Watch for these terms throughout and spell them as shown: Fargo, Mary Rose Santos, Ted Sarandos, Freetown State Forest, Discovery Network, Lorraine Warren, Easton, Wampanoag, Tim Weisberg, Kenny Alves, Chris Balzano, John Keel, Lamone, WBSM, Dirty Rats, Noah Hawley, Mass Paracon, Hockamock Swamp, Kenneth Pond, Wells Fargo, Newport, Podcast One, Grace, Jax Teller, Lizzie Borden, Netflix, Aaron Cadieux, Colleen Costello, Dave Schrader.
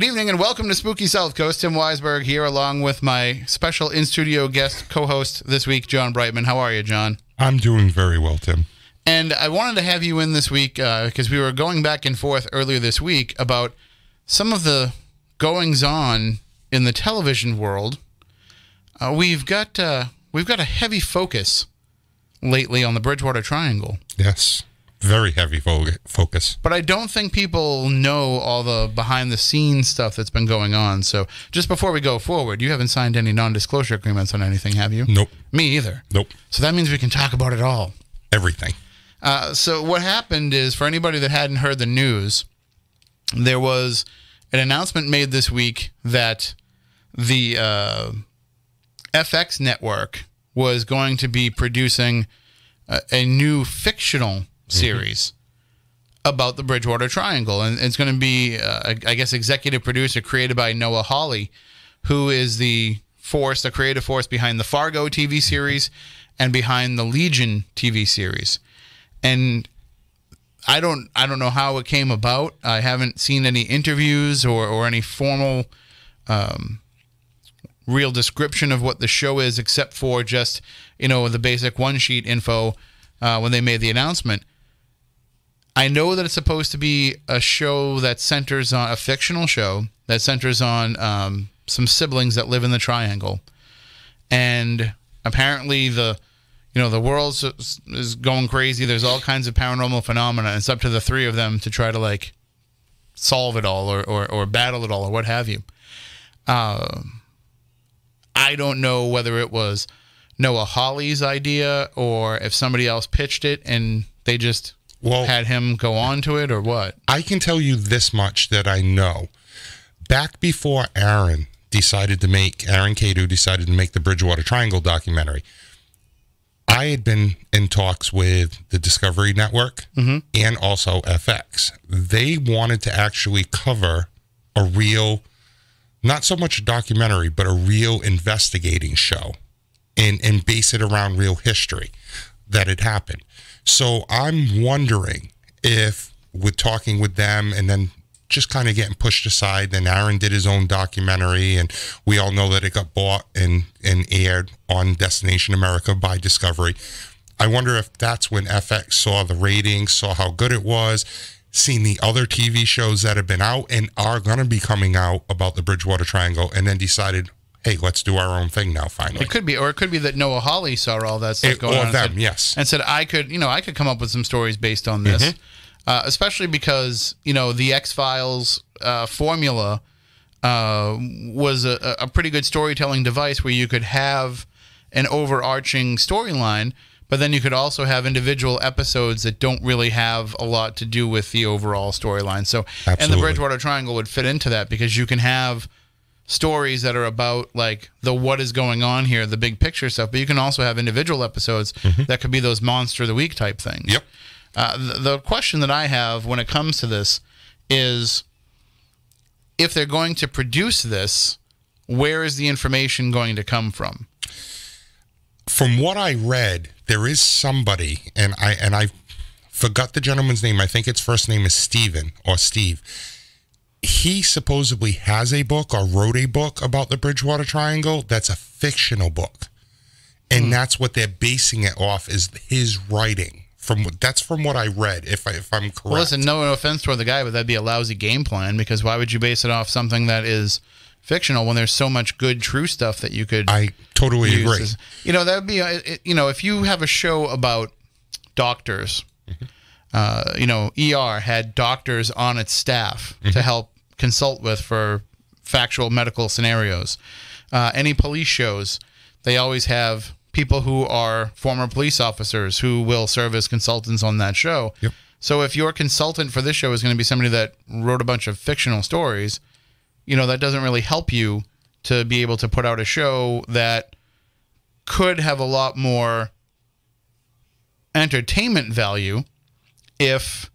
Good evening and welcome to Spooky South Coast. Tim Weisberg here along with my special in-studio guest co-host this week, John Brightman. How are you, John? I'm doing very well, Tim. And I wanted to have you in this week because we were going back and forth earlier this week about some of the goings-on in the television world. We've got a heavy focus lately on the Bridgewater Triangle. Yes, very heavy focus. But I don't think people know all the behind-the-scenes stuff that's been going on. So just before we go forward, you haven't signed any non-disclosure agreements on anything, have you? Nope. Me either. Nope. So that means we can talk about it all. Everything. So what happened is, for anybody that hadn't heard the news, there was an announcement made this week that the FX network was going to be producing a new fictional series about the Bridgewater Triangle. And it's going to be, I guess, executive producer created by Noah Hawley, who is the creative force behind the Fargo TV series and behind the Legion TV series. And I don't know how it came about. I haven't seen any interviews or any formal real description of what the show is, except for just, you know, the basic one-sheet info when they made the announcement. I know that it's supposed to be a show that centers on a fictional show that centers on some siblings that live in the triangle. And apparently the world is going crazy. There's all kinds of paranormal phenomena. It's up to the three of them to try to, like, solve it all or battle it all or what have you. I don't know whether it was Noah Hawley's idea or if somebody else pitched it and they just had him go on to it or what. I can tell you this much that I know. Back before Aaron Cadieux decided to make the Bridgewater Triangle documentary, I had been in talks with the Discovery Network and also FX. They wanted to actually cover a real, not so much a documentary, but a real investigating show and base it around real history that had happened. So I'm wondering if, with talking with them and then just kind of getting pushed aside, then Aaron did his own documentary, and we all know that it got bought and aired on Destination America by Discovery. I wonder if that's when FX saw the ratings, saw how good it was, seen the other TV shows that have been out and are going to be coming out about the Bridgewater Triangle, and then decided, hey, let's do our own thing now, finally. It could be, or it could be that Noah Hawley saw all that stuff going on. Or them, yes. And said, I could come up with some stories based on this. Especially because, you know, the X-Files formula was a pretty good storytelling device where you could have an overarching storyline, but then you could also have individual episodes that don't really have a lot to do with the overall storyline. So, absolutely. And the Bridgewater Triangle would fit into that because you can have stories that are about, like, what is going on here, the big picture stuff, but you can also have individual episodes that could be those monster of the week type things. Yep. The question that I have when it comes to this is, if they're going to produce this, where is the information going to come from? From what I read, there is somebody, and I forgot the gentleman's name. I think its first name is Steven or Steve. He supposedly has a book or wrote a book about the Bridgewater Triangle that's a fictional book, and that's what they're basing it off, is his writing. That's from what I read, if I'm correct. Well, listen, no offense toward the guy, but that'd be a lousy game plan, because why would you base it off something that is fictional when there's so much good true stuff that you could? I totally agree. You know, that would be, you know, if you have a show about doctors, you know, ER had doctors on its staff to help consult with for factual medical scenarios. Any police shows, they always have people who are former police officers who will serve as consultants on that show. Yep. So if your consultant for this show is going to be somebody that wrote a bunch of fictional stories, you know, that doesn't really help you to be able to put out a show that could have a lot more entertainment value if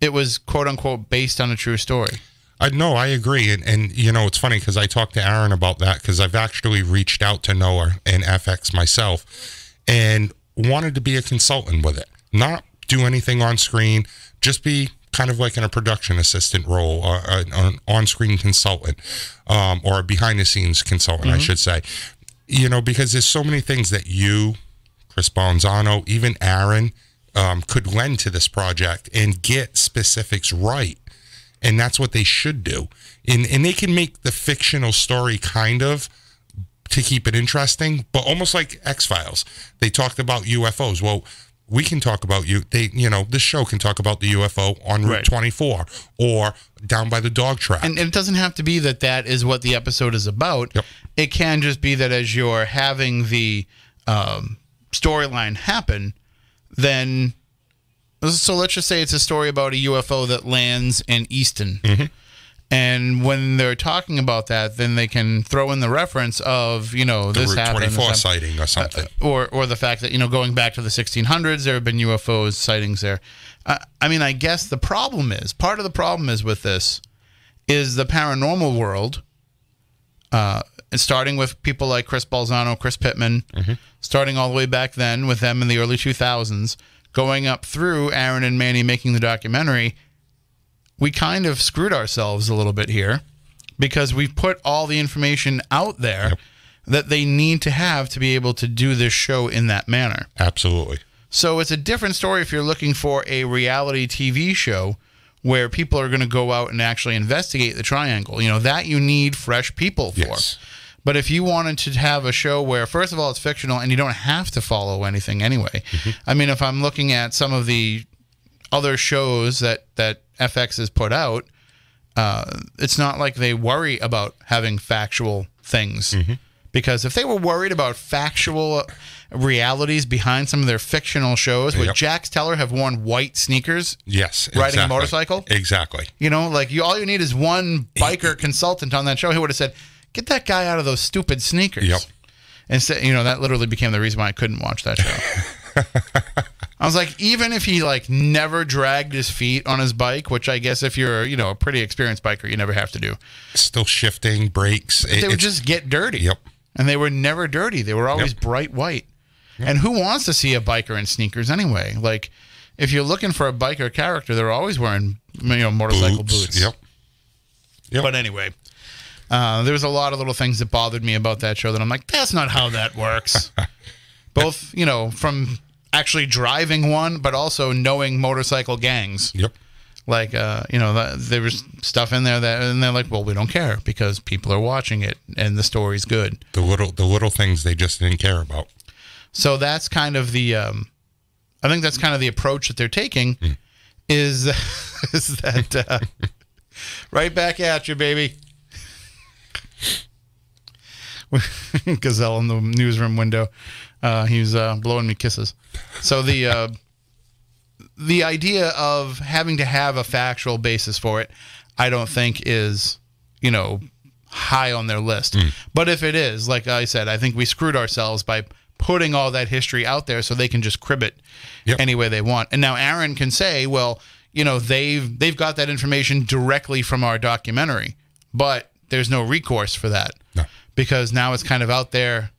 it was, quote-unquote, based on a true story. No, I agree. And you know, it's funny because I talked to Aaron about that, because I've actually reached out to Noah and FX myself and wanted to be a consultant with it. Not do anything on screen, just be kind of like in a production assistant role, or an on-screen consultant, or a behind-the-scenes consultant, I should say. You know, because there's so many things that you, Chris Balzano, even Aaron, could lend to this project and get specifics right. And that's what they should do. And they can make the fictional story kind of to keep it interesting, but almost like X-Files. They talked about UFOs. Well, we can talk about this show can talk about the UFO on Route 24 or down by the dog track. And it doesn't have to be that that is what the episode is about. Yep. It can just be that as you're having the storyline happen, then... So let's just say it's a story about a UFO that lands in Easton. Mm-hmm. And when they're talking about that, then they can throw in the reference of, you know, this happened. The Route 24 sighting or something. Or the fact that, you know, going back to the 1600s, there have been UFO sightings there. I mean, I guess the problem is, part of the problem is with this, is the paranormal world, starting with people like Chris Balzano, Chris Pittman, starting all the way back then with them in the early 2000s, going up through Aaron and Manny making the documentary, we kind of screwed ourselves a little bit here because we've put all the information out there that they need to have to be able to do this show in that manner. Absolutely. So it's a different story if you're looking for a reality TV show where people are going to go out and actually investigate the triangle. You know, that you need fresh people for. Yes. But if you wanted to have a show where, first of all, it's fictional and you don't have to follow anything anyway. I mean, if I'm looking at some of the other shows that FX has put out, it's not like they worry about having factual things. Because if they were worried about factual realities behind some of their fictional shows, would Jax Teller have worn white sneakers? Yes. Riding a motorcycle? Exactly. You know, like all you need is one biker consultant on that show who would have said, get that guy out of those stupid sneakers. And so, you know, that literally became the reason why I couldn't watch that show. I was like, even if he like never dragged his feet on his bike, which I guess if you're, you know, a pretty experienced biker, you never have to do. Still shifting, brakes. They would just get dirty. And they were never dirty. They were always bright white. And who wants to see a biker in sneakers anyway? Like, if you're looking for a biker character, they're always wearing, you know, motorcycle boots. But anyway... there was a lot of little things that bothered me about that show that I'm like, that's not how that works. Both, you know, from actually driving one, but also knowing motorcycle gangs. Like, you know, there was stuff in there that, and they're like, well, we don't care because people are watching it and the story's good. The little things they just didn't care about. So that's kind of the, I think that's kind of the approach that they're taking is that right back at you, baby. Gazelle in the newsroom window, he was blowing me kisses. So the idea of having to have a factual basis for it, I don't think is, you know, high on their list. But if it is, like I said, I think we screwed ourselves by putting all that history out there so they can just crib it any way they want. And now Aaron can say, well, you know, they've got that information directly from our documentary, but there's no recourse for that because now it's kind of out there,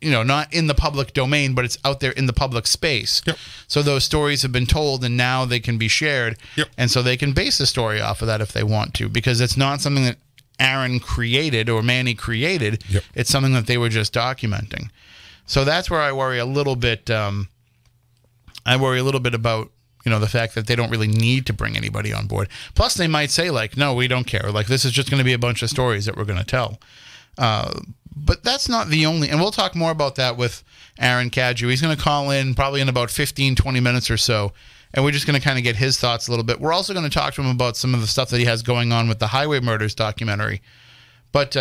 you know, not in the public domain, but it's out there in the public space. So those stories have been told and now they can be shared. And so they can base the story off of that if they want to, because it's not something that Aaron created or Manny created. It's something that they were just documenting. So that's where I worry a little bit. I worry a little bit about, you know, the fact that they don't really need to bring anybody on board. Plus, they might say, like, no, we don't care. Like, this is just going to be a bunch of stories that we're going to tell. But that's not the only... And we'll talk more about that with Aaron Cadieux. He's going to call in probably in about 15, 20 minutes or so. And we're just going to kind of get his thoughts a little bit. We're also going to talk to him about some of the stuff that he has going on with the Highway Murders documentary. But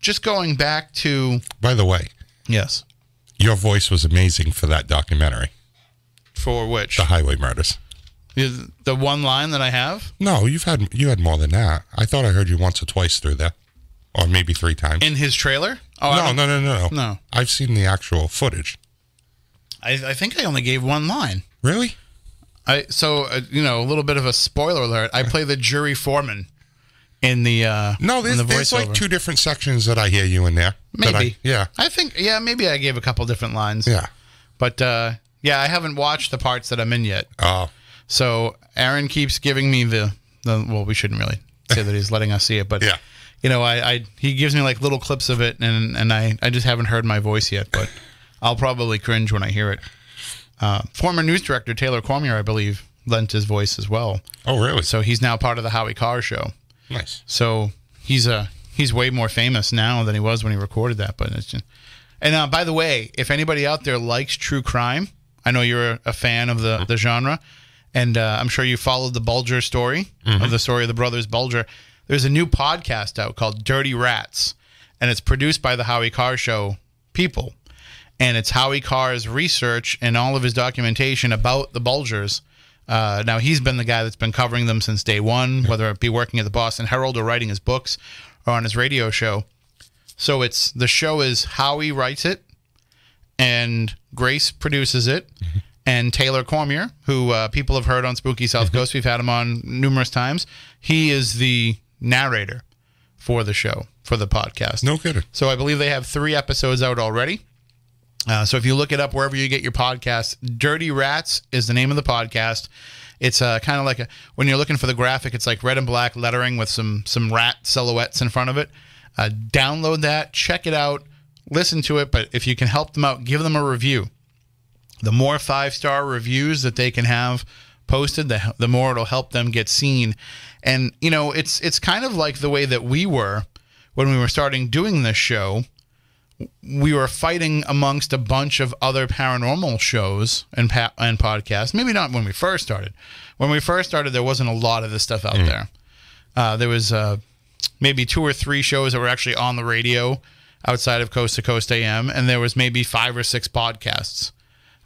just going back to... By the way. Yes. Your voice was amazing for that documentary. For which? The Highway Murders. The one line that I have? No, you had more than that. I thought I heard you once or twice through there, or maybe three times. In his trailer? Oh, no. I've seen the actual footage. I think I only gave one line. Really? So you know, a little bit of a spoiler alert. I play the jury foreman in the there's like two different sections that I hear you in there. Maybe. I think maybe I gave a couple different lines. Yeah. But yeah, I haven't watched the parts that I'm in yet. Oh. So Aaron keeps giving me the well, we shouldn't really say that he's letting us see it, but yeah. You know, he gives me like little clips of it, and I just haven't heard my voice yet, but I'll probably cringe when I hear it. Former news director Taylor Cormier, I believe, lent his voice as well. Oh, really? So he's now part of the Howie Carr show. Nice. So he's way more famous now than he was when he recorded that. But it's just, and by the way, if anybody out there likes true crime, I know you're a fan of the genre, and I'm sure you followed the Bulger story, of the story of the brothers Bulger. There's a new podcast out called Dirty Rats, and it's produced by the Howie Carr show people. And it's Howie Carr's research and all of his documentation about the Bulgers. Now, he's been the guy that's been covering them since day one, whether it be working at the Boston Herald or writing his books or on his radio show. So it's the show is Howie writes it, and Grace produces it, and Taylor Cormier, who people have heard on Spooky South Coast. We've had him on numerous times. He is the narrator for the show, for the podcast. No kidding. So I believe they have 3 episodes out already. So if you look it up wherever you get your podcast, Dirty Rats is the name of the podcast. It's kind of like a, when you're looking for the graphic, it's like red and black lettering with some rat silhouettes in front of it. Download that, check it out, listen to it. But if you can help them out, give them a review. The more 5-star reviews that they can have posted, the more it'll help them get seen. And, you know, it's kind of like the way that we were when we were starting doing this show. We were fighting amongst a bunch of other paranormal shows and podcasts. Maybe not when we first started. When we first started, there wasn't a lot of this stuff out there. There was maybe 2 or 3 shows that were actually on the radio outside of Coast to Coast AM, and there was maybe 5 or 6 podcasts.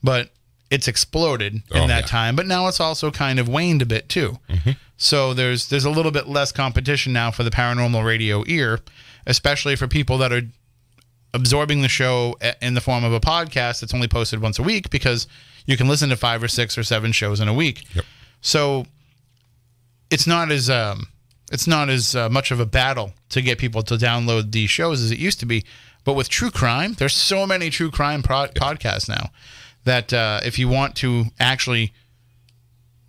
But it's exploded in that time. But now it's also kind of waned a bit, too. So there's a little bit less competition now for the paranormal radio ear, especially for people that are absorbing the show in the form of a podcast that's only posted once a week, because you can listen to 5 or 6 or 7 shows in a week. So it's not as much of a battle to get people to download these shows as it used to be. But with true crime, there's so many true crime podcasts now that if you want to actually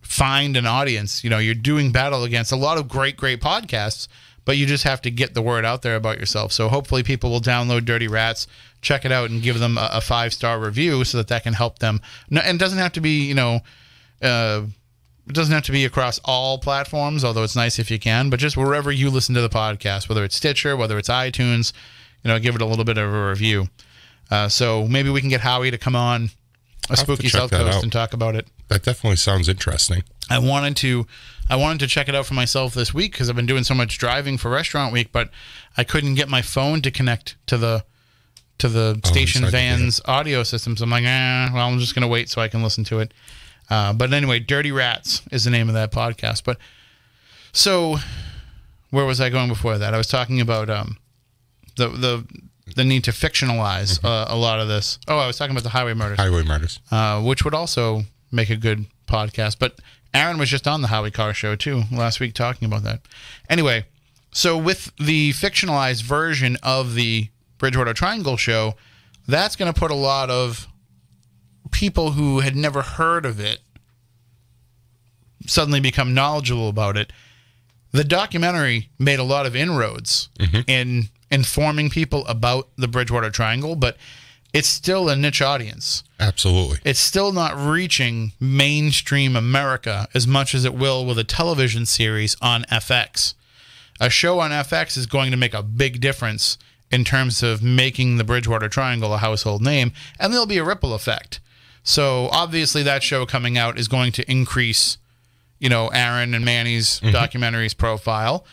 find an audience, you know, you're doing battle against a lot of great podcasts. But you just have to get the word out there about yourself. So hopefully people will download Dirty Rats, check it out, and give them a 5-star review so that that can help them. No, and it doesn't have to be, you know, it doesn't have to be across all platforms, although it's nice if you can. But just wherever you listen to the podcast, whether it's Stitcher, whether it's iTunes, you know, give it a little bit of a review. So maybe we can get Howie to come on a Spooky South Coast and talk about it. That definitely sounds interesting. I wanted to check it out for myself this week because I've been doing so much driving for Restaurant Week, but I couldn't get my phone to connect to the station van's audio system. So I'm like, well, I'm just going to wait so I can listen to it. But anyway, Dirty Rats is the name of that podcast. But so where was I going before that? I was talking about the need to fictionalize a lot of this. Oh, I was talking about the Highway Murders. Highway Murders. Which would also make a good podcast, but Aaron was just on the Howie Carr show too last week talking about that. Anyway, so with the fictionalized version of the Bridgewater Triangle show, that's going to put a lot of people who had never heard of it suddenly become knowledgeable about it. The documentary made a lot of inroads in informing people about the Bridgewater Triangle, but it's still a niche audience. Absolutely. It's still not reaching mainstream America as much as it will with a television series on FX. A show on FX is going to make a big difference in terms of making the Bridgewater Triangle a household name, and there'll be a ripple effect. So obviously that show coming out is going to increase, you know, Aaron and Manny's documentaries profile.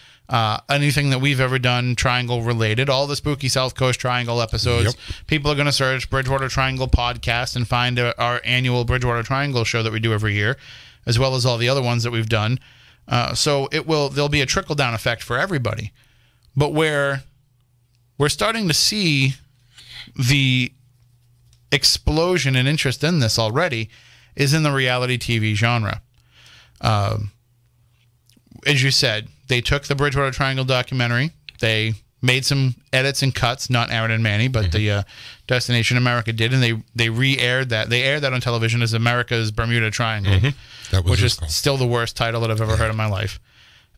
Anything that we've ever done triangle related, all the Spooky South Coast Triangle episodes, people are going to search Bridgewater Triangle podcast and find our annual Bridgewater Triangle show that we do every year, as well as all the other ones that we've done. So there'll be a trickle down effect for everybody. But where we're starting to see the explosion in interest in this already is in the reality TV genre. As you said, they took the Bridgewater Triangle documentary, they made some edits and cuts, not Aaron and Manny, but the Destination America did, and they re-aired that. They aired that on television as America's Bermuda Triangle, that was which is still the worst title that I've ever heard in my life.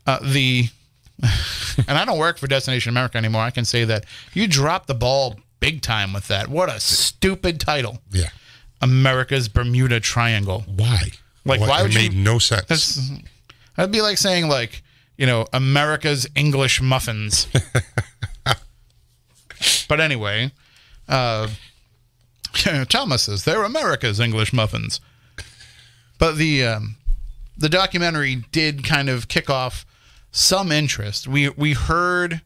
And I don't work for Destination America anymore. I can say that you dropped the ball big time with that. What a stupid title. Yeah. America's Bermuda Triangle. Why? Like, well, why would you? It made no sense. That'd be like saying, like, you know, America's English Muffins. But anyway, Thomas says they're America's English Muffins. But the documentary did kind of kick off some interest. We heard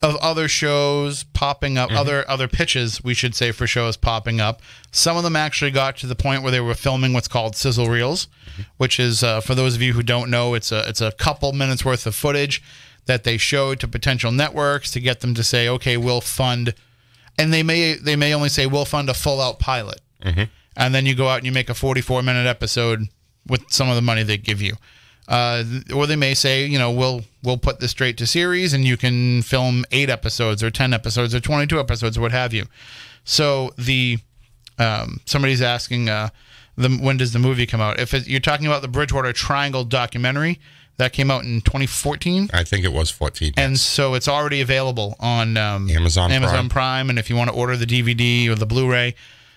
of other shows popping up, other pitches, we should say, for shows popping up. Some of them actually got to the point where they were filming what's called sizzle reels, which is, for those of you who don't know, it's a couple minutes worth of footage that they showed to potential networks to get them to say, okay, we'll fund, and they may only say, we'll fund a full-out pilot. And then you go out and you make a 44-minute episode with some of the money they give you. Or they may say, you know, we'll put this straight to series and you can film 8 episodes or 10 episodes or 22 episodes or what have you. So the somebody's asking, when does the movie come out? If you're talking about the Bridgewater Triangle documentary, that came out in 2014. I think it was 14. And so it's already available on Amazon Prime. And if you want to order the DVD or the Blu-ray,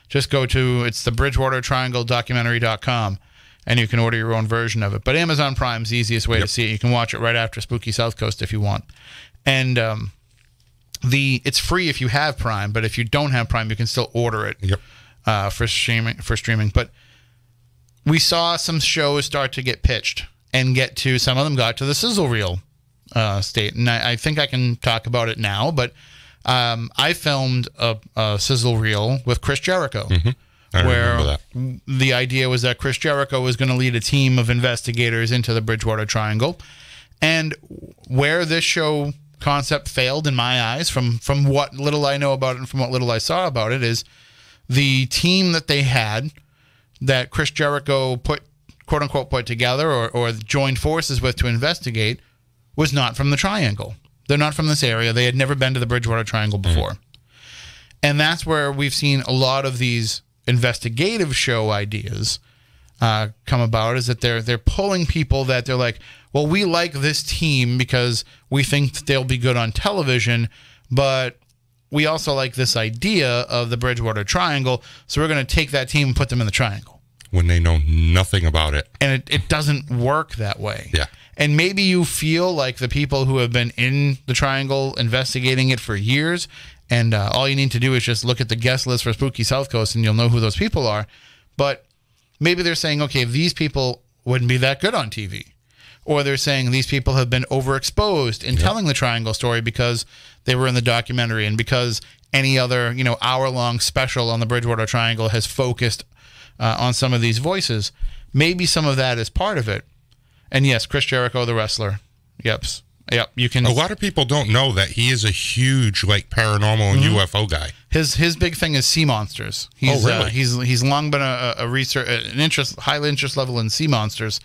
just go to, it's the Bridgewater Triangle documentary.com. And you can order your own version of it. But Amazon Prime's the easiest way to see it. You can watch it right after Spooky South Coast if you want. And it's free if you have Prime, but if you don't have Prime, you can still order it for streaming. But we saw some shows start to get pitched and get to, some of them got to the sizzle reel state. And I think I can talk about it now, but I filmed a sizzle reel with Chris Jericho. Where the idea was that Chris Jericho was going to lead a team of investigators into the Bridgewater Triangle. And where this show concept failed in my eyes, from what little I know about it and from what little I saw about it, is the team that they had, that Chris Jericho put, quote unquote, put together or joined forces with to investigate, was not from the Triangle. They're not from this area. They had never been to the Bridgewater Triangle before. And that's where we've seen a lot of these investigative show ideas come about, is that they're pulling people that they're like, well, we like this team because we think that they'll be good on television, but we also like this idea of the Bridgewater Triangle, so we're going to take that team and put them in the Triangle. When they know nothing about it. And it doesn't work that way. Yeah. And maybe you feel like the people who have been in the Triangle investigating it for years, and all you need to do is just look at the guest list for Spooky South Coast and you'll know who those people are. But maybe they're saying, okay, these people wouldn't be that good on TV. Or they're saying these people have been overexposed in telling the Triangle story because they were in the documentary and because any other, you know, hour-long special on the Bridgewater Triangle has focused on some of these voices. Maybe some of that is part of it. And yes, Chris Jericho, the wrestler. Yep, you can. A lot of people don't know that he is a huge, like, paranormal and UFO guy. His big thing is sea monsters. Really? He's long been a highly interest level in sea monsters.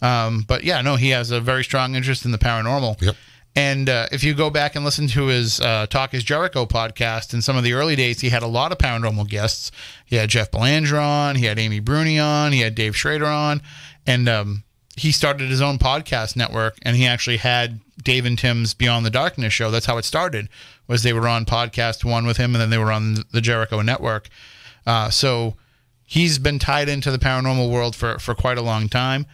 But yeah, no, he has a very strong interest in the paranormal. Yep. And if you go back and listen to his Talk is Jericho podcast, in some of the early days, he had a lot of paranormal guests. He had Jeff Belanger on. He had Amy Bruni on. He had Dave Schrader on, and he started his own podcast network, and he actually had Dave and Tim's Beyond the Darkness show. That's how it started, was they were on podcast one with him, and then they were on the Jericho network. So he's been tied into the paranormal world for quite a long time.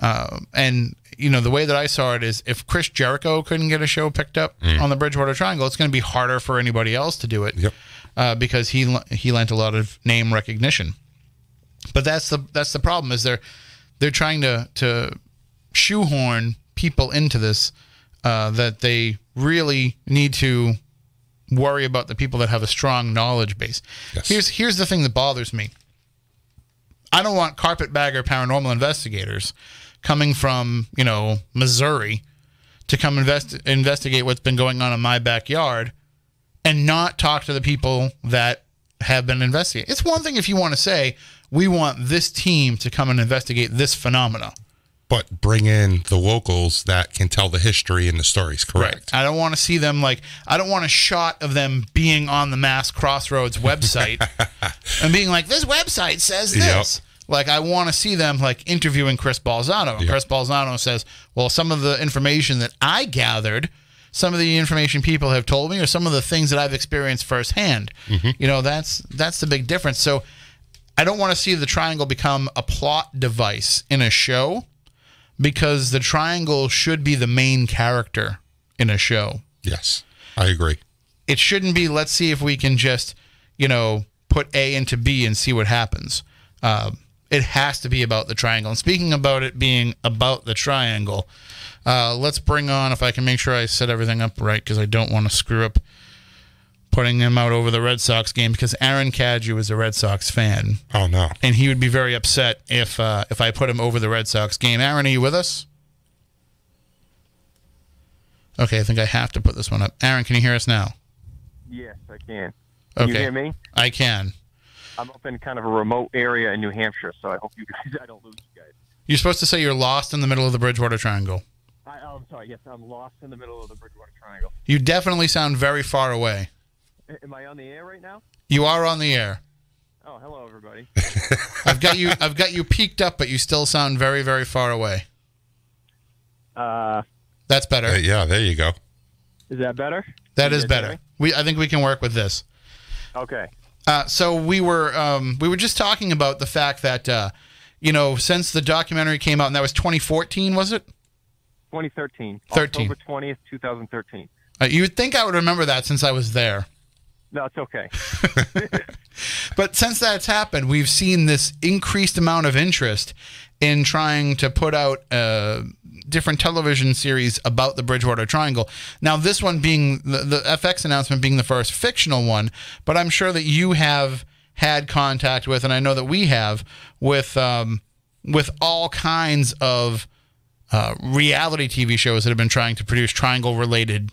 And, you know, the way that I saw it is, if Chris Jericho couldn't get a show picked up on the Bridgewater Triangle, it's going to be harder for anybody else to do it because he lent a lot of name recognition. But that's the problem, is they're trying to shoehorn people into this, that they really need to worry about the people that have a strong knowledge base. Yes. Here's the thing that bothers me. I don't want carpetbagger paranormal investigators coming from, you know, Missouri to come investigate what's been going on in my backyard and not talk to the people that have been investigating. It's one thing if you want to say, we want this team to come and investigate this phenomena. but bring in the locals that can tell the history and the stories correct. Right. I don't want to see them like, I don't want a shot of them being on the Mass Crossroads website and being like, this website says this. Yep. Like, I want to see them, like, interviewing Chris Balzano. And yep. Chris Balzano says, well, some of the information that I gathered, some of the information people have told me, or some of the things that I've experienced firsthand. Mm-hmm. You know, that's the big difference. So I don't want to see the triangle become a plot device in a show, because the triangle should be the main character in a show. Yes, I agree. It shouldn't be, let's see if we can just, you know, put A into B and see what happens. It has to be about the triangle. And speaking about it being about the triangle, let's bring on, if I can make sure I set everything up right, because I don't want to screw up putting him out over the Red Sox game, because Aaron Cadieux is a Red Sox fan. Oh, no. And he would be very upset if I put him over the Red Sox game. Aaron, are you with us? Okay, I think I have to put this one up. Aaron, can you hear us now? Yes, I can. Okay. Can you hear me? I can. I'm up in kind of a remote area in New Hampshire, so I hope you guys, I don't lose you guys. You're supposed to say you're lost in the middle of the Bridgewater Triangle. I'm sorry, yes, I'm lost in the middle of the Bridgewater Triangle. You definitely sound very far away. Am I on the air right now? You are on the air. Oh, hello, everybody. I've got you peaked up, but you still sound very, very far away. That's better. Yeah, there you go. Is that better? That is better. I think we can work with this. Okay. So we were just talking about the fact that, you know, since the documentary came out, and that was 2014, was it? 2013. October 20th, 2013. You would think I would remember that since I was there. No, it's okay. But since that's happened, we've seen this increased amount of interest in trying to put out different television series about the Bridgewater Triangle. Now, this one being the FX announcement being the first fictional one, but I'm sure that you have had contact with, and I know that we have, with all kinds of reality TV shows that have been trying to produce triangle-related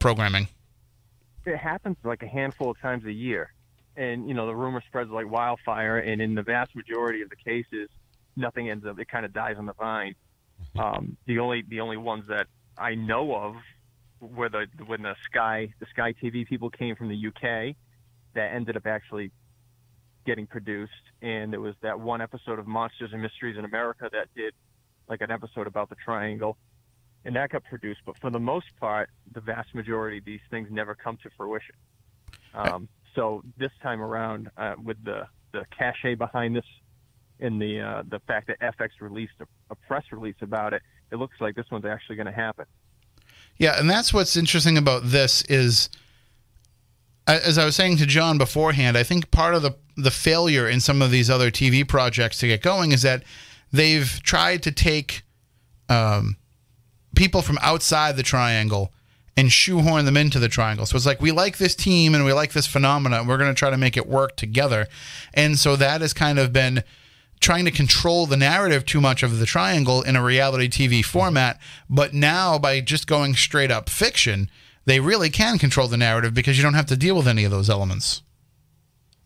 programming. It happens like a handful of times a year, and, you know, the rumor spreads like wildfire, and in the vast majority of the cases, nothing ends up, it kind of dies on the vine. The only ones that I know of were when the Sky TV people came from the UK that ended up actually getting produced, and there was that one episode of Monsters and Mysteries in America that did like an episode about the triangle, and that got produced. But for the most part, the vast majority of these things never come to fruition. So this time around, with the cachet behind this, and the fact that FX released a press release about it, it looks like this one's actually going to happen. Yeah, and that's what's interesting about this is, as I was saying to John beforehand, I think part of the failure in some of these other TV projects to get going is that they've tried to take people from outside the triangle and shoehorn them into the triangle. So it's like, we like this team and we like this phenomena, and we're going to try to make it work together. And so that has kind of been trying to control the narrative too much of the triangle in a reality TV format. But now, by just going straight up fiction, they really can control the narrative, because you don't have to deal with any of those elements.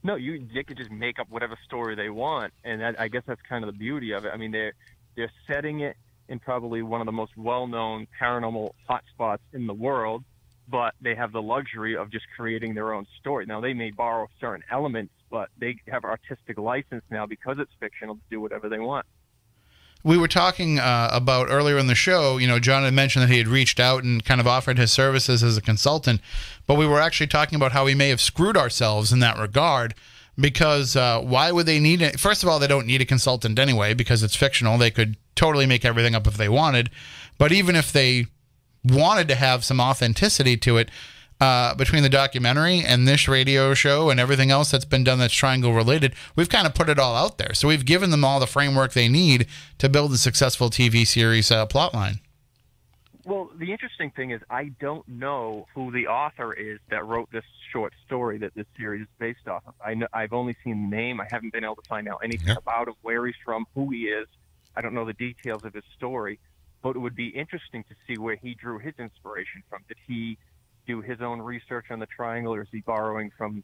No, they could just make up whatever story they want, and I guess that's kind of the beauty of it. I mean, they're setting it in probably one of the most well-known paranormal hotspots in the world, but they have the luxury of just creating their own story. Now, they may borrow certain elements, but they have artistic license now, because it's fictional, to do whatever they want. We were talking about earlier in the show, you know, John had mentioned that he had reached out and kind of offered his services as a consultant, but we were actually talking about how we may have screwed ourselves in that regard, because why would they need it? First of all, they don't need a consultant anyway, because it's fictional. They could totally make everything up if they wanted, but even if they wanted to have some authenticity to it, between the documentary and this radio show and everything else that's been done that's triangle-related, we've kind of put it all out there. So we've given them all the framework they need to build a successful TV series plotline. Well, the interesting thing is, I don't know who the author is that wrote this short story that this series is based off of. I've only seen the name. I haven't been able to find out anything about him, where he's from, who he is. I don't know the details of his story, but it would be interesting to see where he drew his inspiration from. Did he do his own research on the triangle, or is he borrowing from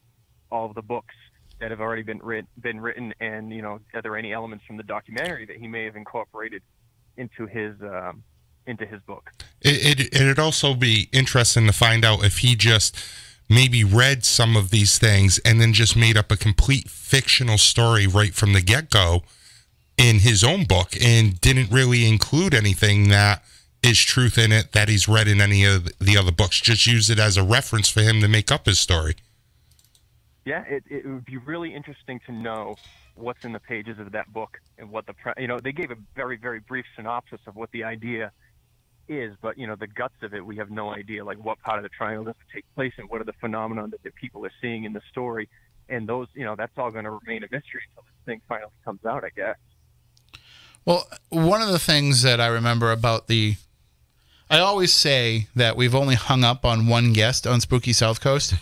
all of the books that have already been written? And, you know, are there any elements from the documentary that he may have incorporated into his book. It'd also be interesting to find out if he just maybe read some of these things and then just made up a complete fictional story right from the get-go in his own book and didn't really include anything that is truth in it that he's read in any of the other books. Just use it as a reference for him to make up his story. Yeah, it would be really interesting to know what's in the pages of that book and what the, they gave a very, very brief synopsis of what the idea is, but, the guts of it, we have no idea, like what part of the triangle does it take place and what are the phenomena that the people are seeing in the story. And those, that's all going to remain a mystery until this thing finally comes out, I guess. Well, one of the things that I remember about I always say that we've only hung up on one guest on Spooky South Coast,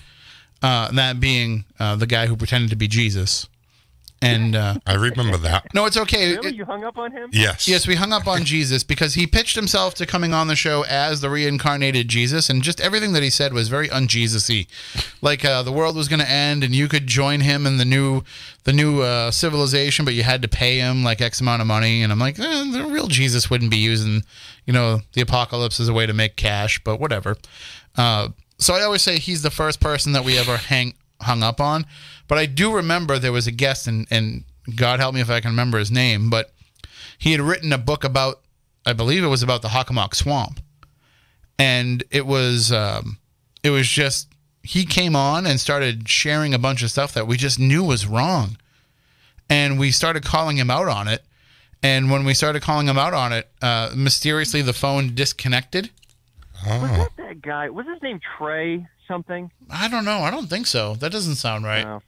that being the guy who pretended to be Jesus. And I remember that. No, it's okay. Really? You hung up on him? Yes. Yes, we hung up on Jesus because he pitched himself to coming on the show as the reincarnated Jesus, and just everything that he said was very un-Jesus-y. Like the world was going to end, and you could join him in the new civilization, but you had to pay him like X amount of money. And I'm like, the real Jesus wouldn't be using, the apocalypse as a way to make cash, but whatever. So I always say he's the first person that we ever hung up on. But I do remember there was a guest, and God help me if I can remember his name, but he had written a book about, I believe it was about the Hockamock Swamp. And it was just, he came on and started sharing a bunch of stuff that we just knew was wrong. And we started calling him out on it. And when we started calling him out on it, mysteriously the phone disconnected. Oh. Was that guy? Was his name Trey something? I don't know. I don't think so. That doesn't sound right. No.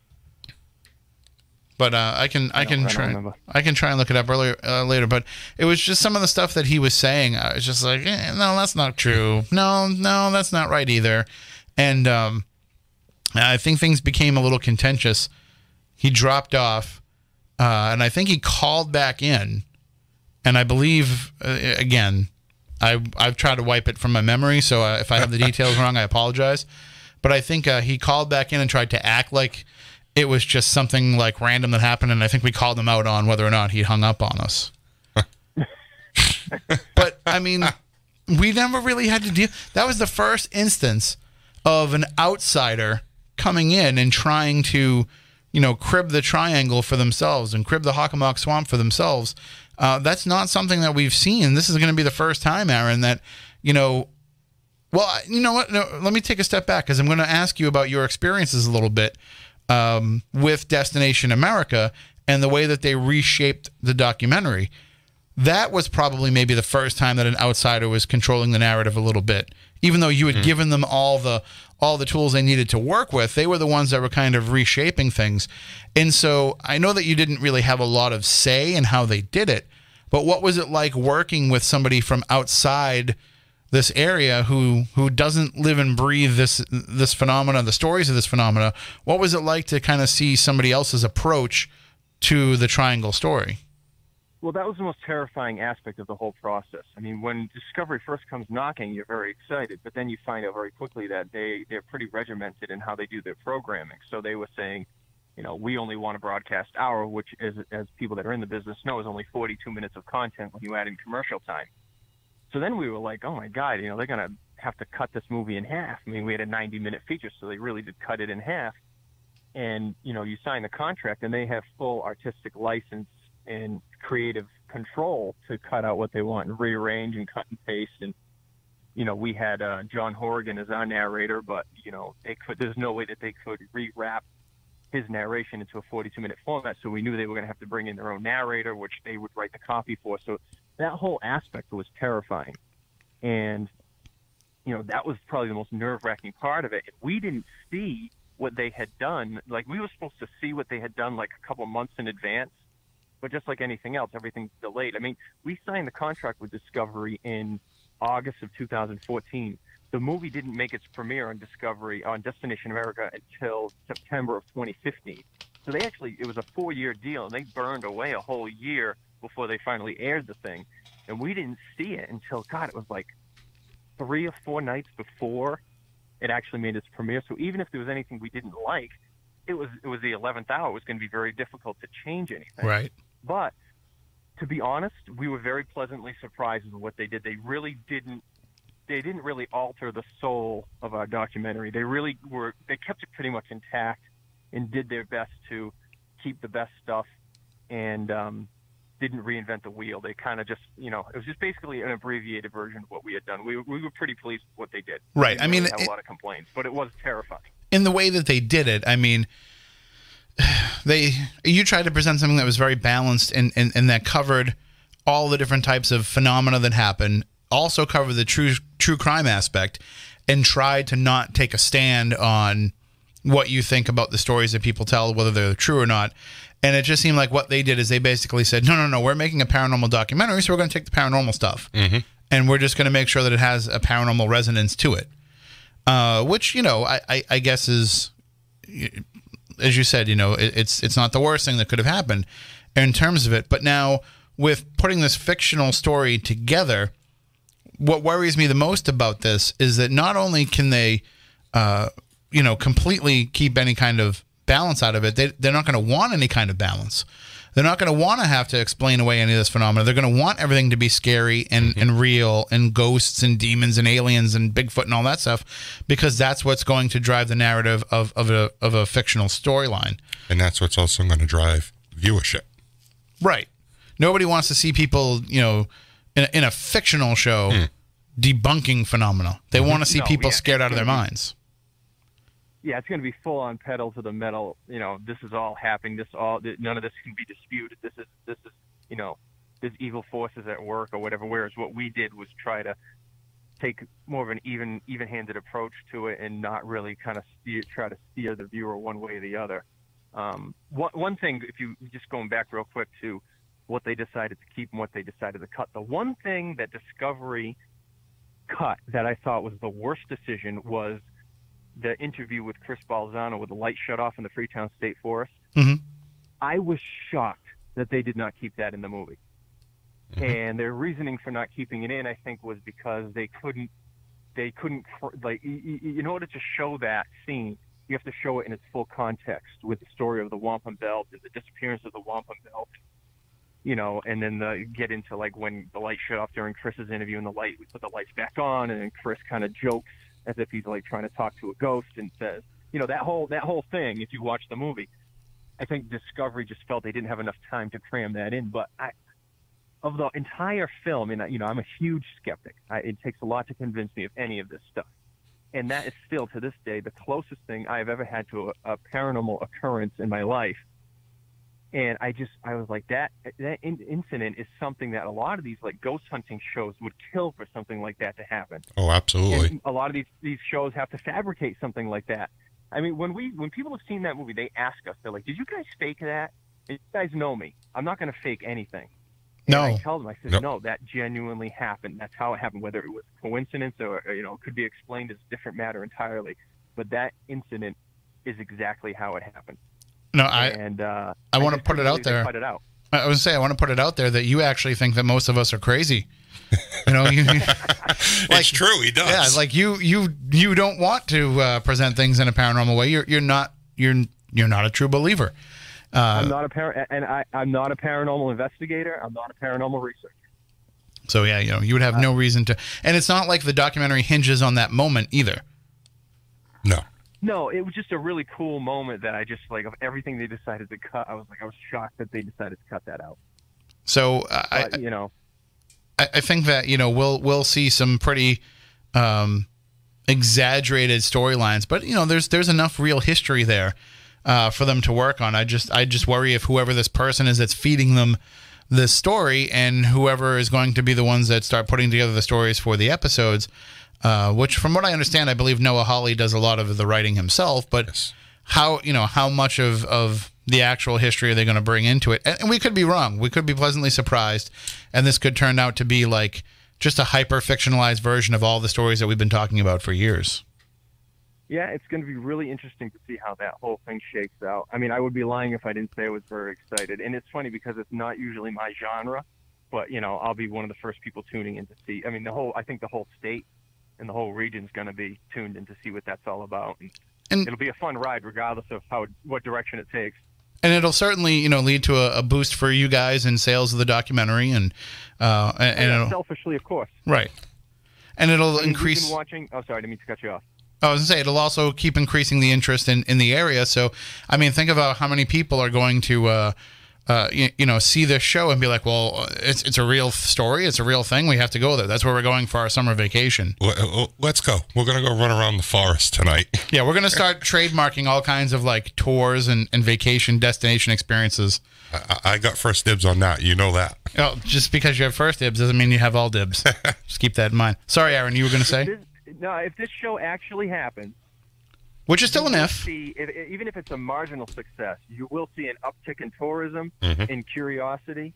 But I can try and look it up later. But it was just some of the stuff that he was saying. I was just like, no, that's not true. No, that's not right either. And I think things became a little contentious. He dropped off, and I think he called back in. And I believe again. I've tried to wipe it from my memory, so if I have the details wrong, I apologize. But I think he called back in and tried to act like it was just something like random that happened, and I think we called him out on whether or not he hung up on us. But, I mean, we never really had to deal... That was the first instance of an outsider coming in and trying to, crib the triangle for themselves and crib the Hockamock Swamp for themselves. That's not something that we've seen. This is going to be the first time, Aaron, that, well, you know what? No, let me take a step back because I'm going to ask you about your experiences a little bit with Destination America and the way that they reshaped the documentary. That was probably maybe the first time that an outsider was controlling the narrative a little bit. Even though you had given them all the tools they needed to work with, they were the ones that were kind of reshaping things. And so I know that you didn't really have a lot of say in how they did it, but what was it like working with somebody from outside this area who doesn't live and breathe this phenomena, the stories of this phenomena? What was it like to kind of see somebody else's approach to the triangle story? Well, that was the most terrifying aspect of the whole process. I mean, when Discovery first comes knocking, you're very excited, but then you find out very quickly that they're pretty regimented in how they do their programming. So they were saying, we only want to broadcast hour, which is, as people that are in the business know, is only 42 minutes of content when you add in commercial time. So then we were like, oh my God, they're going to have to cut this movie in half. I mean, we had a 90-minute feature, so they really did cut it in half. And, you sign the contract and they have full artistic license and creative control to cut out what they want and rearrange and cut and paste. And we had John Horrigan as our narrator, but there's no way that they could rewrap his narration into a 42-minute format, so we knew they were going to have to bring in their own narrator, which they would write the copy for. So that whole aspect was terrifying, and that was probably the most nerve-wracking part of it. We didn't see what they had done. Like, we were supposed to see what they had done like a couple months in advance. But just like anything else, everything's delayed. I mean, we signed the contract with Discovery in August of 2014. The movie didn't make its premiere on Discovery, on Destination America, until September of 2015. So they actually, it was a 4-year deal, and they burned away a whole year before they finally aired the thing. And we didn't see it until, God, it was like 3 or 4 nights before it actually made its premiere. So even if there was anything we didn't like, it was the 11th hour. It was going to be very difficult to change anything. Right. But to be honest, we were very pleasantly surprised with what they did. They didn't really alter the soul of our documentary. They kept it pretty much intact and did their best to keep the best stuff and didn't reinvent the wheel. They kind of just, it was just basically an abbreviated version of what we had done. We were pretty pleased with what they did. Right. I mean, a lot of complaints, but it was terrifying. In the way that they did it, I mean, you tried to present something that was very balanced and that covered all the different types of phenomena that happen, also covered the true crime aspect, and tried to not take a stand on what you think about the stories that people tell, whether they're true or not. And it just seemed like what they did is they basically said, no, we're making a paranormal documentary, so we're going to take the paranormal stuff, and we're just going to make sure that it has a paranormal resonance to it, which, I guess is, as you said, it's not the worst thing that could have happened in terms of it. But now with putting this fictional story together, what worries me the most about this is that not only can they completely keep any kind of balance out of it, they're not going to want any kind of balance. They're not going to want to have to explain away any of this phenomena. They're going to want everything to be scary and real, and ghosts and demons and aliens and Bigfoot and all that stuff, because that's what's going to drive the narrative of a fictional storyline. And that's what's also going to drive viewership. Right. Nobody wants to see people, in a fictional show debunking phenomena. They want to see people scared out of their minds. Yeah, it's going to be full on pedal to the metal. This is all happening. None of this can be disputed. This is there's evil forces at work or whatever. Whereas what we did was try to take more of an even-handed approach to it and not really kind of try to steer the viewer one way or the other. One thing, if you just going back real quick to what they decided to keep and what they decided to cut, the one thing that Discovery cut that I thought was the worst decision was the interview with Chris Balzano with the light shut off in the Freetown State Forest. I was shocked that they did not keep that in the movie. And their reasoning for not keeping it in, I think, was because they couldn't, like, in order to show that scene, you have to show it in its full context with the story of the Wampum Belt and the disappearance of the Wampum Belt, and then get into, like, when the light shut off during Chris's interview and we put the lights back on, and then Chris kind of jokes as if he's like trying to talk to a ghost and says, that whole thing. If you watch the movie, I think Discovery just felt they didn't have enough time to cram that in. But of the entire film, and I'm a huge skeptic. It takes a lot to convince me of any of this stuff. And that is still to this day the closest thing I've ever had to a paranormal occurrence in my life. And I was like, that incident is something that a lot of these like ghost hunting shows would kill for something like that to happen. Oh, absolutely. And a lot of these shows have to fabricate something like that. I mean, when people have seen that movie, they ask us, they're like, did you guys fake that? You guys know me. I'm not going to fake anything. And I tell them, I said, no, that genuinely happened. That's how it happened. Whether it was coincidence or, it could be explained as a different matter entirely. But that incident is exactly how it happened. No, I want to put it out there. I was saying, I want to put it out there that you actually think that most of us are crazy. It's true. He does. Yeah, like you don't want to present things in a paranormal way. You're not a true believer. I'm not a paranormal investigator. I'm not a paranormal researcher. So yeah, you would have no reason to. And it's not like the documentary hinges on that moment either. No. No, it was just a really cool moment that I just, like, of everything they decided to cut, I was shocked that they decided to cut that out. So, but, I think that, we'll see some pretty exaggerated storylines, but, there's enough real history there for them to work on. I just worry if whoever this person is that's feeding them this story and whoever is going to be the ones that start putting together the stories for the episodes, which, from what I understand, I believe Noah Hawley does a lot of the writing himself. But how much of the actual history are they going to bring into it? And we could be wrong. We could be pleasantly surprised, and this could turn out to be like just a hyper fictionalized version of all the stories that we've been talking about for years. Yeah, it's going to be really interesting to see how that whole thing shakes out. I mean, I would be lying if I didn't say I was very excited. And it's funny because it's not usually my genre, but I'll be one of the first people tuning in to see. I mean, I think the whole state and the whole region's going to be tuned in to see what that's all about. And it'll be a fun ride regardless of what direction it takes. And it'll certainly, you know, lead to a boost for you guys in sales of the documentary, and selfishly, of course, right. And it'll increase. You've been watching. Oh, sorry, I didn't mean to cut you off. I was going to say, it'll also keep increasing the interest in the area. So, I mean, think about how many people are going to, you know, see this show and be like, well, it's a real story. It's a real thing. We have to go there. That's where we're going for our summer vacation. Let's go. We're going to go run around the forest tonight. Yeah, we're going to start trademarking all kinds of, like, tours and vacation destination experiences. I got first dibs on that. You know that. Oh, just because you have first dibs doesn't mean you have all dibs. Just keep that in mind. Sorry, Aaron, you were going to say? No, if this show actually happens, which is still an if, even if it's a marginal success, you will see an uptick in tourism, in curiosity,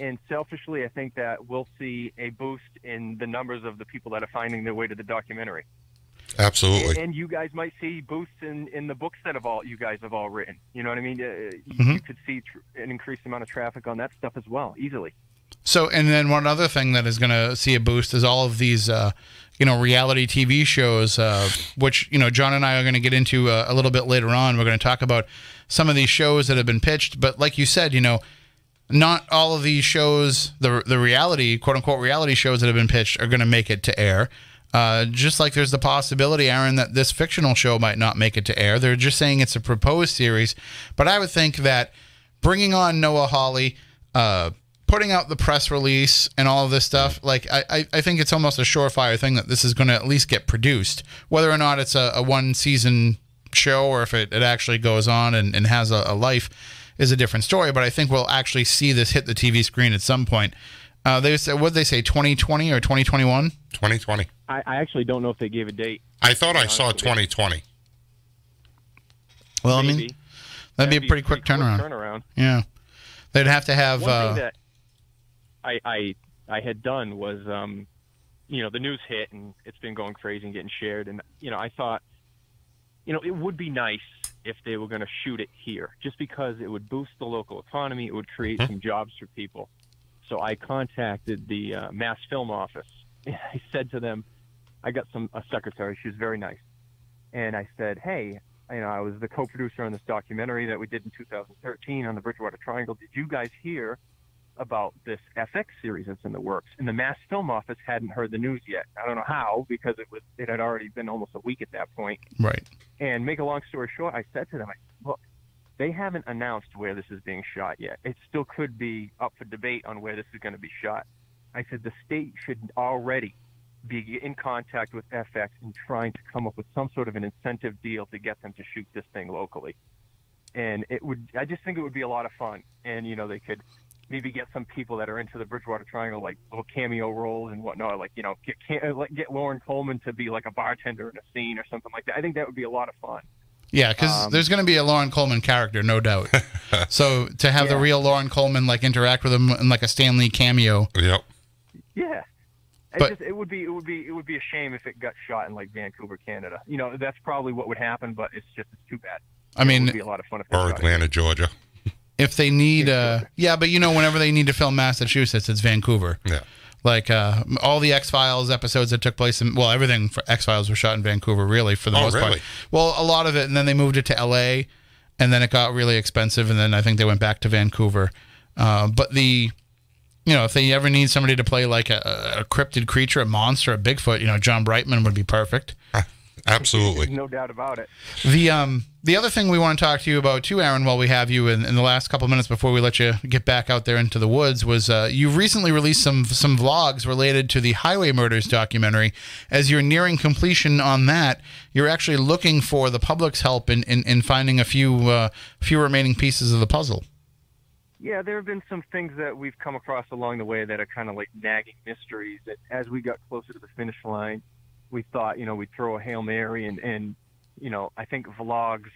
and selfishly, I think that we'll see a boost in the numbers of the people that are finding their way to the documentary. Absolutely. And you guys might see boosts in the books that you guys have all written. You know what I mean? You could see an increased amount of traffic on that stuff as well, easily. So, and then one other thing that is going to see a boost is all of these, you know, reality TV shows, which, you know, John and I are going to get into a little bit later on. We're going to talk about some of these shows that have been pitched. But like you said, you know, not all of these shows, the reality, quote unquote, reality shows that have been pitched are going to make it to air. Just like there's the possibility, Aaron, that this fictional show might not make it to air. They're just saying it's a proposed series. But I would think that bringing on Noah Hawley, putting out the press release and all of this stuff, like I think it's almost a surefire thing that this is going to at least get produced, whether or not it's a one-season show or if it actually goes on and has a life is a different story. But I think we'll actually see this hit the TV screen at some point. They said, what did they say, 2020 or 2021? 2020. I actually don't know if they gave a date. I thought I saw 2020. Well, maybe. I mean, that'd be a pretty quick turnaround. Yeah. They'd have to have... I had done was, you know, the news hit and it's been going crazy and getting shared. And, you know, I thought, you know, it would be nice if they were going to shoot it here just because it would boost the local economy. It would create some jobs for people. So I contacted the Mass Film Office. And I said to them, I got a secretary. She was very nice. And I said, hey, you know, I was the co-producer on this documentary that we did in 2013 on the Bridgewater Triangle. Did you guys hear about this FX series that's in the works? And the Mass Film Office hadn't heard the news yet. I don't know how, because it had already been almost a week at that point. Right. And make a long story short, I said to them, look, they haven't announced where this is being shot yet. It still could be up for debate on where this is going to be shot. I said the state should already be in contact with FX and trying to come up with some sort of an incentive deal to get them to shoot this thing locally. And I just think it would be a lot of fun. And, you know, they could maybe get some people that are into the Bridgewater Triangle, like little cameo roles and whatnot, like, you know, get Loren Coleman to be like a bartender in a scene or something like that. I think that would be a lot of fun. Yeah, because there's going to be a Loren Coleman character, no doubt. So to have the real Loren Coleman, like, interact with him in, like, a Stan Lee cameo. Yep. Yeah. It would be a shame if it got shot in, like, Vancouver, Canada. You know, that's probably what would happen, but it's too bad. I mean, it would be a lot of fun. Or Atlanta, Georgia. If they need, yeah, but you know, whenever they need to film Massachusetts, it's Vancouver. Yeah. Like, all the X-Files episodes that took place in, well, everything for X-Files was shot in Vancouver, really, for the most part. Well, a lot of it, and then they moved it to LA, and then it got really expensive, and then I think they went back to Vancouver. But you know, if they ever need somebody to play, like, a cryptid creature, a monster, a Bigfoot, you know, John Brightman would be perfect. Absolutely. There's no doubt about it. The other thing we want to talk to you about, too, Aaron, while we have you in the last couple of minutes before we let you get back out there into the woods, was you recently released some vlogs related to the Highway Murders documentary. As you're nearing completion on that, you're actually looking for the public's help in finding a few remaining pieces of the puzzle. Yeah, there have been some things that we've come across along the way that are kind of like nagging mysteries that as we got closer to the finish line, we thought, you know, we'd throw a Hail Mary and, you know, I think vlogs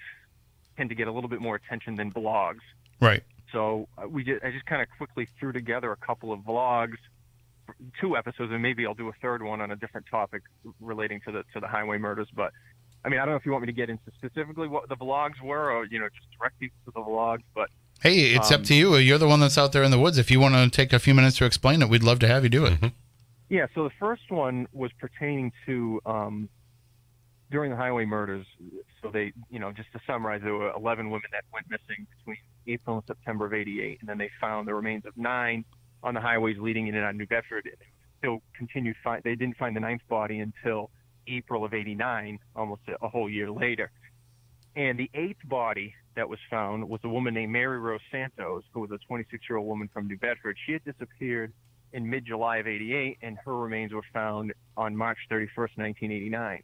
tend to get a little bit more attention than blogs. Right. So I just kind of quickly threw together a couple of vlogs, 2 episodes, and maybe I'll do a third one on a different topic relating to the Highway Murders. But, I mean, I don't know if you want me to get into specifically what the vlogs were or, you know, just direct people to the vlogs. But hey, it's up to you. You're the one that's out there in the woods. If you want to take a few minutes to explain it, we'd love to have you do it. Yeah, so the first one was pertaining to during the Highway Murders, so they, you know, just to summarize, there were 11 women that went missing between April and September of '88, and then they found the remains of 9 on the highways leading in and out of New Bedford. And still continued find. They didn't find the 9th body until April of '89, almost a whole year later. And the 8th body that was found was a woman named Mary Rose Santos, who was a 26-year-old woman from New Bedford. She had disappeared in mid-July of '88, and her remains were found on March 31st, 1989.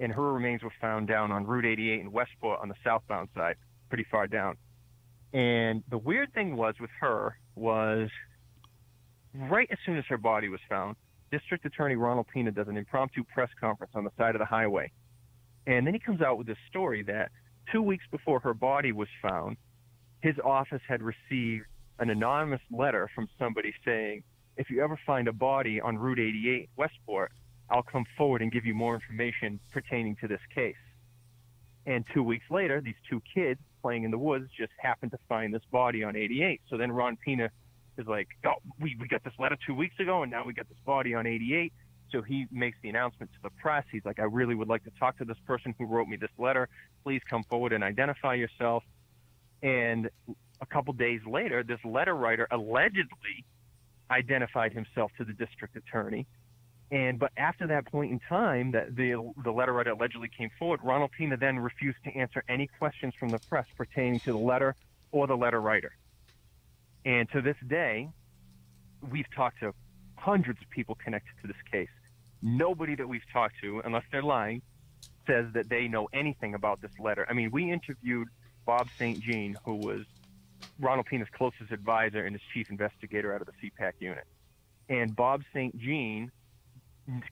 And her remains were found down on Route 88 in Westport on the southbound side, pretty far down. And the weird thing was with her was right as soon as her body was found, District Attorney Ronald Pena does an impromptu press conference on the side of the highway. And then he comes out with this story that 2 weeks before her body was found, his office had received an anonymous letter from somebody saying, if you ever find a body on Route 88 Westport, I'll come forward and give you more information pertaining to this case. And 2 weeks later, these 2 kids playing in the woods just happened to find this body on 88. So then Ron Pena is like, oh, we got this letter 2 weeks ago, and now we got this body on 88. So he makes the announcement to the press. He's like, I really would like to talk to this person who wrote me this letter. Please come forward and identify yourself. And a couple days later, this letter writer allegedly identified himself to the district attorney. And but after that point in time that the letter writer allegedly came forward, Ronald Pena then refused to answer any questions from the press pertaining to the letter or the letter writer. And to this day, we've talked to hundreds of people connected to this case. Nobody that we've talked to, unless they're lying, says that they know anything about this letter. I mean, we interviewed Bob St. Jean, who was Ronald Pena's closest advisor and his chief investigator out of the CPAC unit. And Bob St. Jean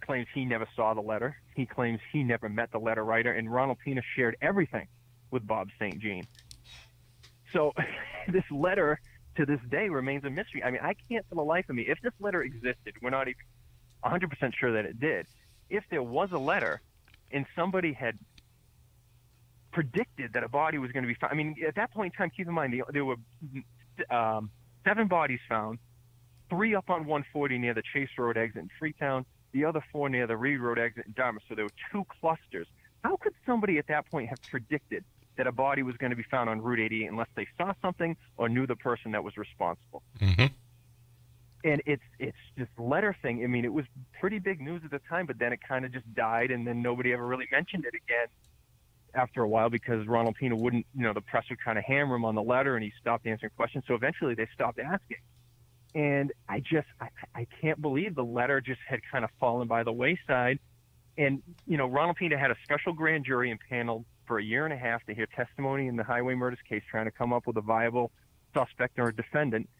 claims he never saw the letter. He claims he never met the letter writer, and Ronald Pena shared everything with Bob St. Jean. So this letter to this day remains a mystery. I mean, I can't for the life of me, if this letter existed, we're not even 100% sure that it did. If there was a letter and somebody had predicted that a body was going to be found, I mean, at that point in time, keep in mind, there were 7 bodies found, 3 up on 140 near the Chase Road exit in Freetown, the other 4 near the Reed Road exit in Dartmouth. So there were 2 clusters. How could somebody at that point have predicted that a body was going to be found on Route 88 unless they saw something or knew the person that was responsible? Mm-hmm. And it's this letter thing. I mean, it was pretty big news at the time, but then it kind of just died, and then nobody ever really mentioned it again after a while because Ronald Pena wouldn't, you know, the press would kind of hammer him on the letter, and he stopped answering questions. So eventually they stopped asking. And I can't believe the letter just had kind of fallen by the wayside. And, you know, Ronald Pena had a special grand jury impaneled for a year and a half to hear testimony in the Highway Murders case, trying to come up with a viable suspect or defendant.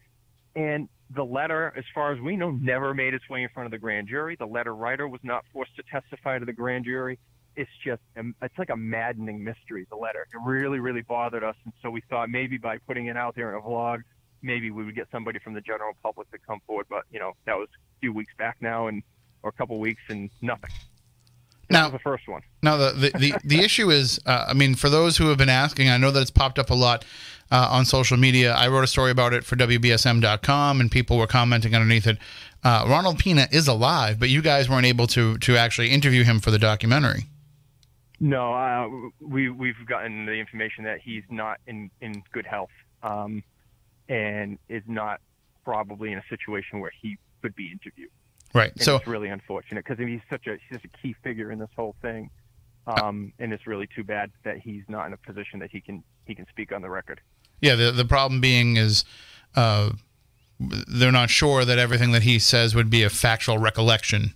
And the letter, as far as we know, never made its way in front of the grand jury. The letter writer was not forced to testify to the grand jury. It's just, it's like a maddening mystery, the letter. It really, really bothered us. And so we thought maybe by putting it out there in a vlog, maybe we would get somebody from the general public to come forward. But, you know, that was a few weeks back now, and or a couple weeks, and nothing. Now, the first one. Now, the issue is, I mean, for those who have been asking, I know that it's popped up a lot on social media. I wrote a story about it for WBSM.com, and people were commenting underneath it. Ronald Pena is alive, but you guys weren't able to actually interview him for the documentary. No, we've gotten the information that he's not in good health and is not probably in a situation where he could be interviewed. Right, and so it's really unfortunate because I mean, he's such a key figure in this whole thing, and it's really too bad that he's not in a position that he can speak on the record. Yeah, the problem being is they're not sure that everything that he says would be a factual recollection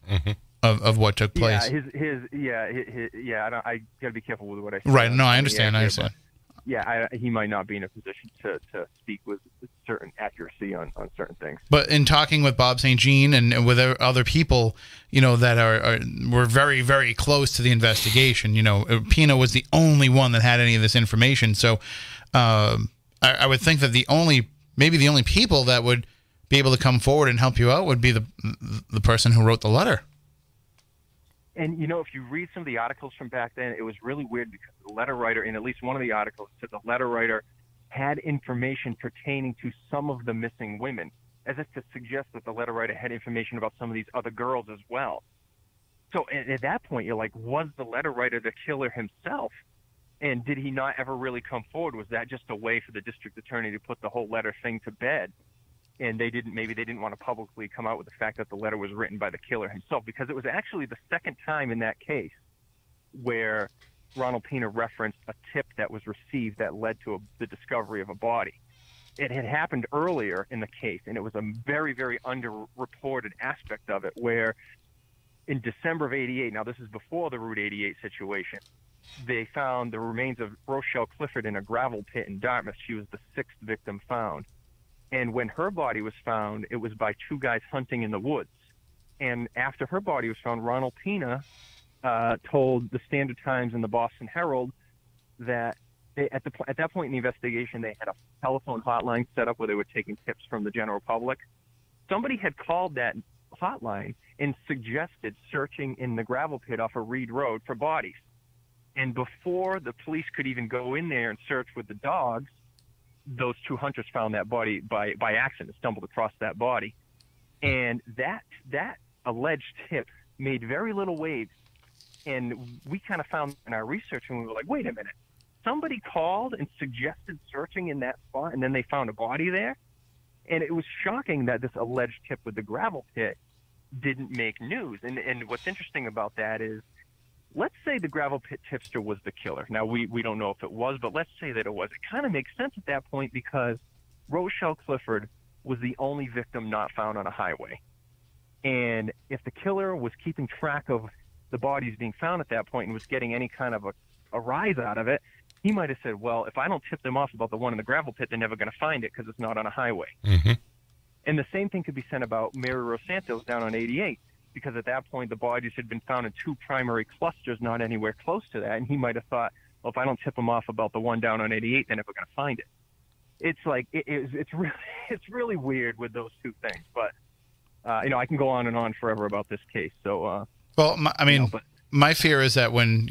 of what took place. Yeah, his, yeah. I gotta be careful with what I say. Right, no, I understand. I understand. Yeah, he might not be in a position to speak with certain accuracy on certain things. But in talking with Bob St. Jean and with other people, you know, that were very, very close to the investigation, you know, Pena was the only one that had any of this information. So I would think that maybe the only people that would be able to come forward and help you out would be the person who wrote the letter. And, you know, if you read some of the articles from back then, it was really weird because the letter writer, in at least one of the articles, said the letter writer had information pertaining to some of the missing women, as if to suggest that the letter writer had information about some of these other girls as well. So at that point, you're like, was the letter writer the killer himself? And did he not ever really come forward? Was that just a way for the district attorney to put the whole letter thing to bed? And they didn't, maybe they didn't want to publicly come out with the fact that the letter was written by the killer himself, because it was actually the second time in that case where Ronald Pena referenced a tip that was received that led to the discovery of a body. It had happened earlier in the case, and it was a very, very underreported aspect of it, where in December of 88, now this is before the Route 88 situation, they found the remains of Rochelle Clifford in a gravel pit in Dartmouth. She was the sixth victim found. And when her body was found, it was by two guys hunting in the woods. And after her body was found, Ronald Pena told the Standard Times and the Boston Herald that they, at that point in the investigation, they had a telephone hotline set up where they were taking tips from the general public. Somebody had called that hotline and suggested searching in the gravel pit off of Reed Road for bodies. And before the police could even go in there and search with the dogs, those two hunters found that body by accident, stumbled across that body. And that alleged tip made very little waves. And we kind of found in our research, and we were like, wait a minute, somebody called and suggested searching in that spot, and then they found a body there? And it was shocking that this alleged tip with the gravel pit didn't make news. And what's interesting about that is, let's say the gravel pit tipster was the killer. Now, we don't know if it was, but let's say that it was. It kind of makes sense at that point, because Rochelle Clifford was the only victim not found on a highway. And if the killer was keeping track of the bodies being found at that point and was getting any kind of a rise out of it, he might have said, well, if I don't tip them off about the one in the gravel pit, they're never going to find it because it's not on a highway. Mm-hmm. And the same thing could be said about Mary Rose Santos down on 88. Because at that point, the bodies had been found in two primary clusters, not anywhere close to that. And he might have thought, well, if I don't tip them off about the one down on 88, they're never going to find it. It's like, it's really weird with those two things. But, you know, I can go on and on forever about this case. So, well, my fear is that when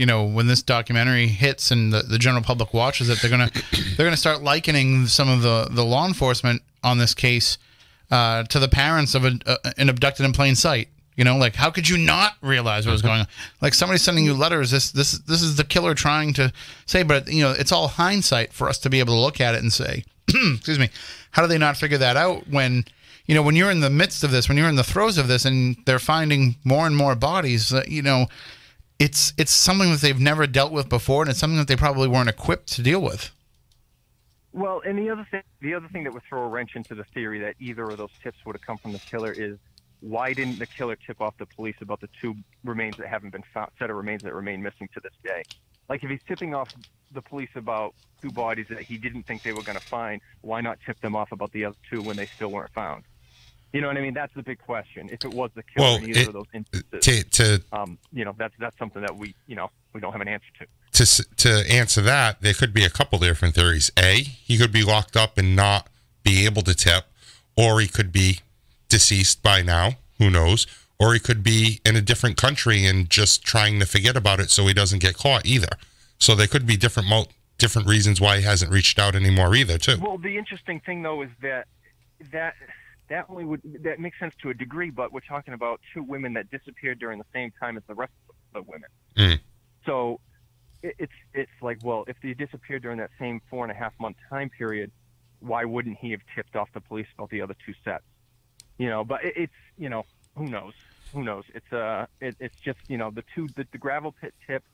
this documentary hits and the general public watches it, they're going to start likening some of the law enforcement on this case to the parents of an abducted in plain sight. You know, like, how could you not realize what was going on? Like, somebody's sending you letters. This is the killer trying to say, but, you know, it's all hindsight for us to be able to look at it and say, excuse me, how do they not figure that out when, you know, when you're in the midst of this, when you're in the throes of this and they're finding more and more bodies, you know, it's something that they've never dealt with before, and it's something that they probably weren't equipped to deal with. Well, and the other thing that would throw a wrench into the theory that either of those tips would have come from the killer is, why didn't the killer tip off the police about the two remains that haven't been found, set of remains that remain missing to this day? Like, if he's tipping off the police about two bodies that he didn't think they were going to find, why not tip them off about the other two when they still weren't found? You know what I mean? That's the big question. If it was the killer, well, in either of those instances, you know, that's something that we don't have an answer to. To answer that, there could be a couple different theories. A, he could be locked up and not be able to tip, or he could be deceased by now, who knows, or he could be in a different country and just trying to forget about it so he doesn't get caught either. So there could be different reasons why he hasn't reached out anymore either too. Well, the interesting thing though is that makes sense to a degree, but we're talking about two women that disappeared during the same time as the rest of the women. Mm. So it's like, well, if they disappeared during that same 4.5 month time period, why wouldn't he have tipped off the police about the other two sets? You know, but it's, you know, who knows? It's it's just, you know, the gravel pit tip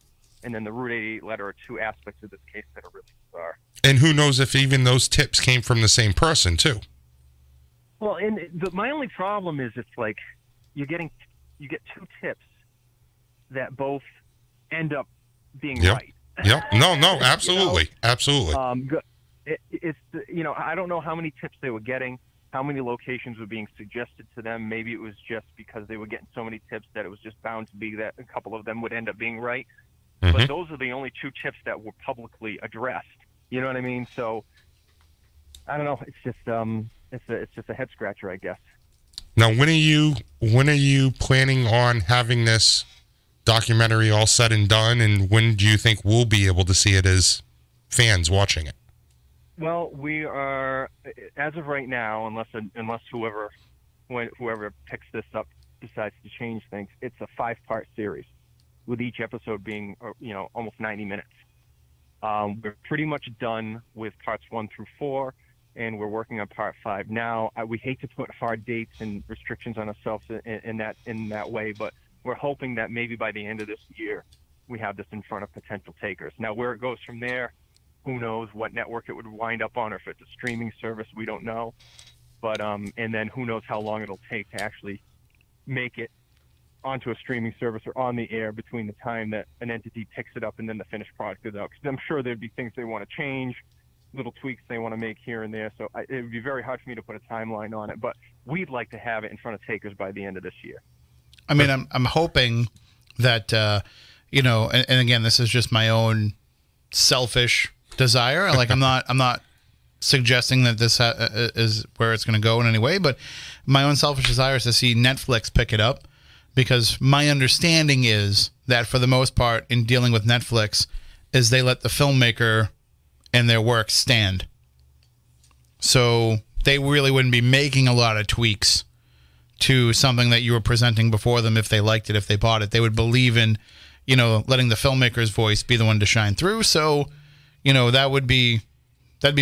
and then the Route 88 letter are two aspects of this case that are really bizarre. And who knows if even those tips came from the same person too? Well, and my only problem is it's like you get two tips that both end up being right. Yep. No, absolutely, you know? Absolutely. It's you know, I don't know how many tips they were getting. How many locations were being suggested to them? Maybe it was just because they were getting so many tips that it was just bound to be that a couple of them would end up being right. Mm-hmm. But those are the only two tips that were publicly addressed. You know what I mean? So I don't know. It's just it's just a head scratcher, I guess. Now, when are you planning on having this documentary all said and done, and when do you think we'll be able to see it as fans watching it? Well, we are, as of right now, unless whoever picks this up decides to change things, it's a 5-part series, with each episode being, you know, almost 90 minutes. We're pretty much done with parts 1 through 4, and we're working on part 5 now. We hate to put hard dates and restrictions on ourselves in that way, but we're hoping that maybe by the end of this year, we have this in front of potential takers. Now, where it goes from there, who knows what network it would wind up on, or if it's a streaming service, we don't know. But and then who knows how long it'll take to actually make it onto a streaming service or on the air between the time that an entity picks it up and then the finished product goes out. Because I'm sure there'd be things they want to change, little tweaks they want to make here and there. So it would be very hard for me to put a timeline on it. But we'd like to have it in front of takers by the end of this year. I mean, I'm hoping that, you know, and again, this is just my own selfish desire. Like, I'm not suggesting that this is where it's going to go in any way, but my own selfish desire is to see Netflix pick it up, because my understanding is that for the most part in dealing with Netflix is they let the filmmaker and their work stand. So they really wouldn't be making a lot of tweaks to something that you were presenting before them if they liked it, if they bought it. They would believe in, you know, letting the filmmaker's voice be the one to shine through. So, you know, that'd be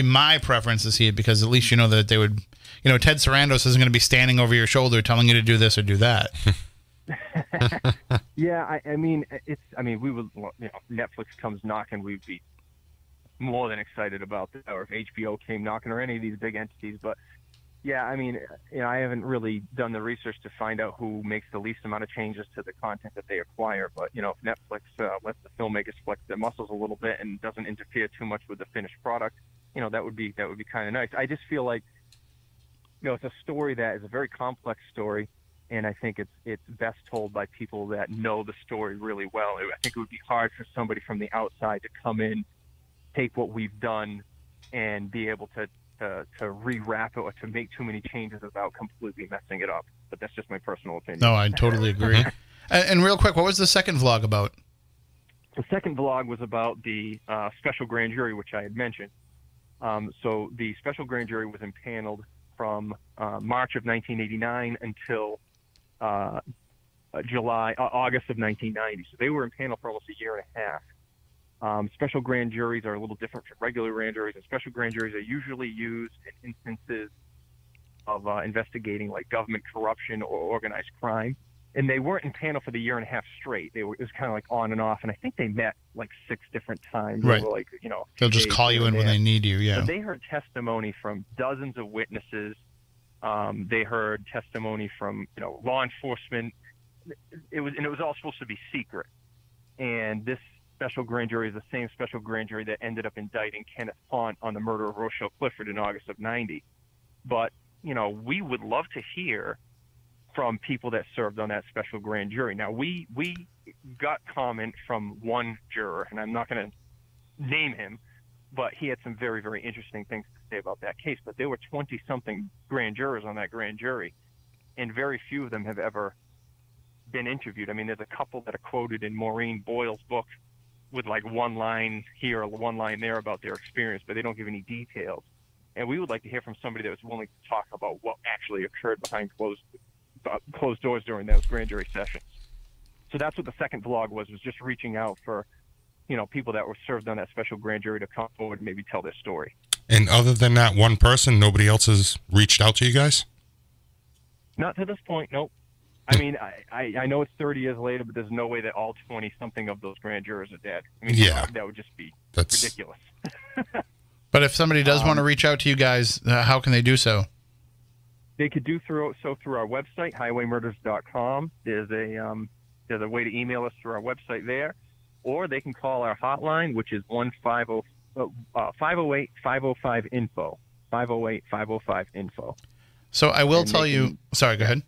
my preference to see it, because at least you know that they would, you know, Ted Sarandos isn't going to be standing over your shoulder telling you to do this or do that. Yeah, I mean, we would, you know, Netflix comes knocking, we'd be more than excited about that, or if HBO came knocking, or any of these big entities. But yeah, I mean, you know, I haven't really done the research to find out who makes the least amount of changes to the content that they acquire. But, you know, if Netflix lets the filmmakers flex their muscles a little bit and doesn't interfere too much with the finished product, you know, that would be kind of nice. I just feel like, you know, it's a story that is a very complex story, and I think it's best told by people that know the story really well. I think it would be hard for somebody from the outside to come in, take what we've done, and be able to rewrap it or to make too many changes without completely messing it up. But that's just my personal opinion. No, I totally agree. And real quick, what was the second vlog about? The second vlog was about the special grand jury, which I had mentioned. So the special grand jury was impaneled from March of 1989 until August of 1990. So they were impaneled for almost a year and a half. Special grand juries are a little different from regular grand juries, and special grand juries are usually used in instances of investigating like government corruption or organized crime. And they weren't impaneled for the year and a half straight. It was kind of like on and off. And I think they met like 6 different times. Right. Over, like, you know, they'll just call you in when they need you. Yeah. So they heard testimony from dozens of witnesses. They heard testimony from, you know, law enforcement. It was all supposed to be secret. And this special grand jury is the same special grand jury that ended up indicting Kenneth Pond on the murder of Rochelle Clifford in August of 90. But, you know, we would love to hear from people that served on that special grand jury. Now, we got comment from one juror, and I'm not going to name him, but he had some very, very interesting things to say about that case. But there were 20-something grand jurors on that grand jury, and very few of them have ever been interviewed. I mean, there's a couple that are quoted in Maureen Boyle's book with like one line here or one line there about their experience, but they don't give any details. And we would like to hear from somebody that was willing to talk about what actually occurred behind closed doors during those grand jury sessions. So that's what the second vlog was just reaching out for, you know, people that were served on that special grand jury to come forward and maybe tell their story. And other than that one person, nobody else has reached out to you guys? Not to this point, nope. I mean, I know it's 30 years later, but there's no way that all 20-something of those grand jurors are dead. I mean, yeah, that would just be ridiculous. But if somebody does want to reach out to you guys, how can they do so? They could do through our website, highwaymurders.com. There's a way to email us through our website there, or they can call our hotline, which is 508-505-INFO. 508-505-INFO. So I will tell you. Sorry, go ahead.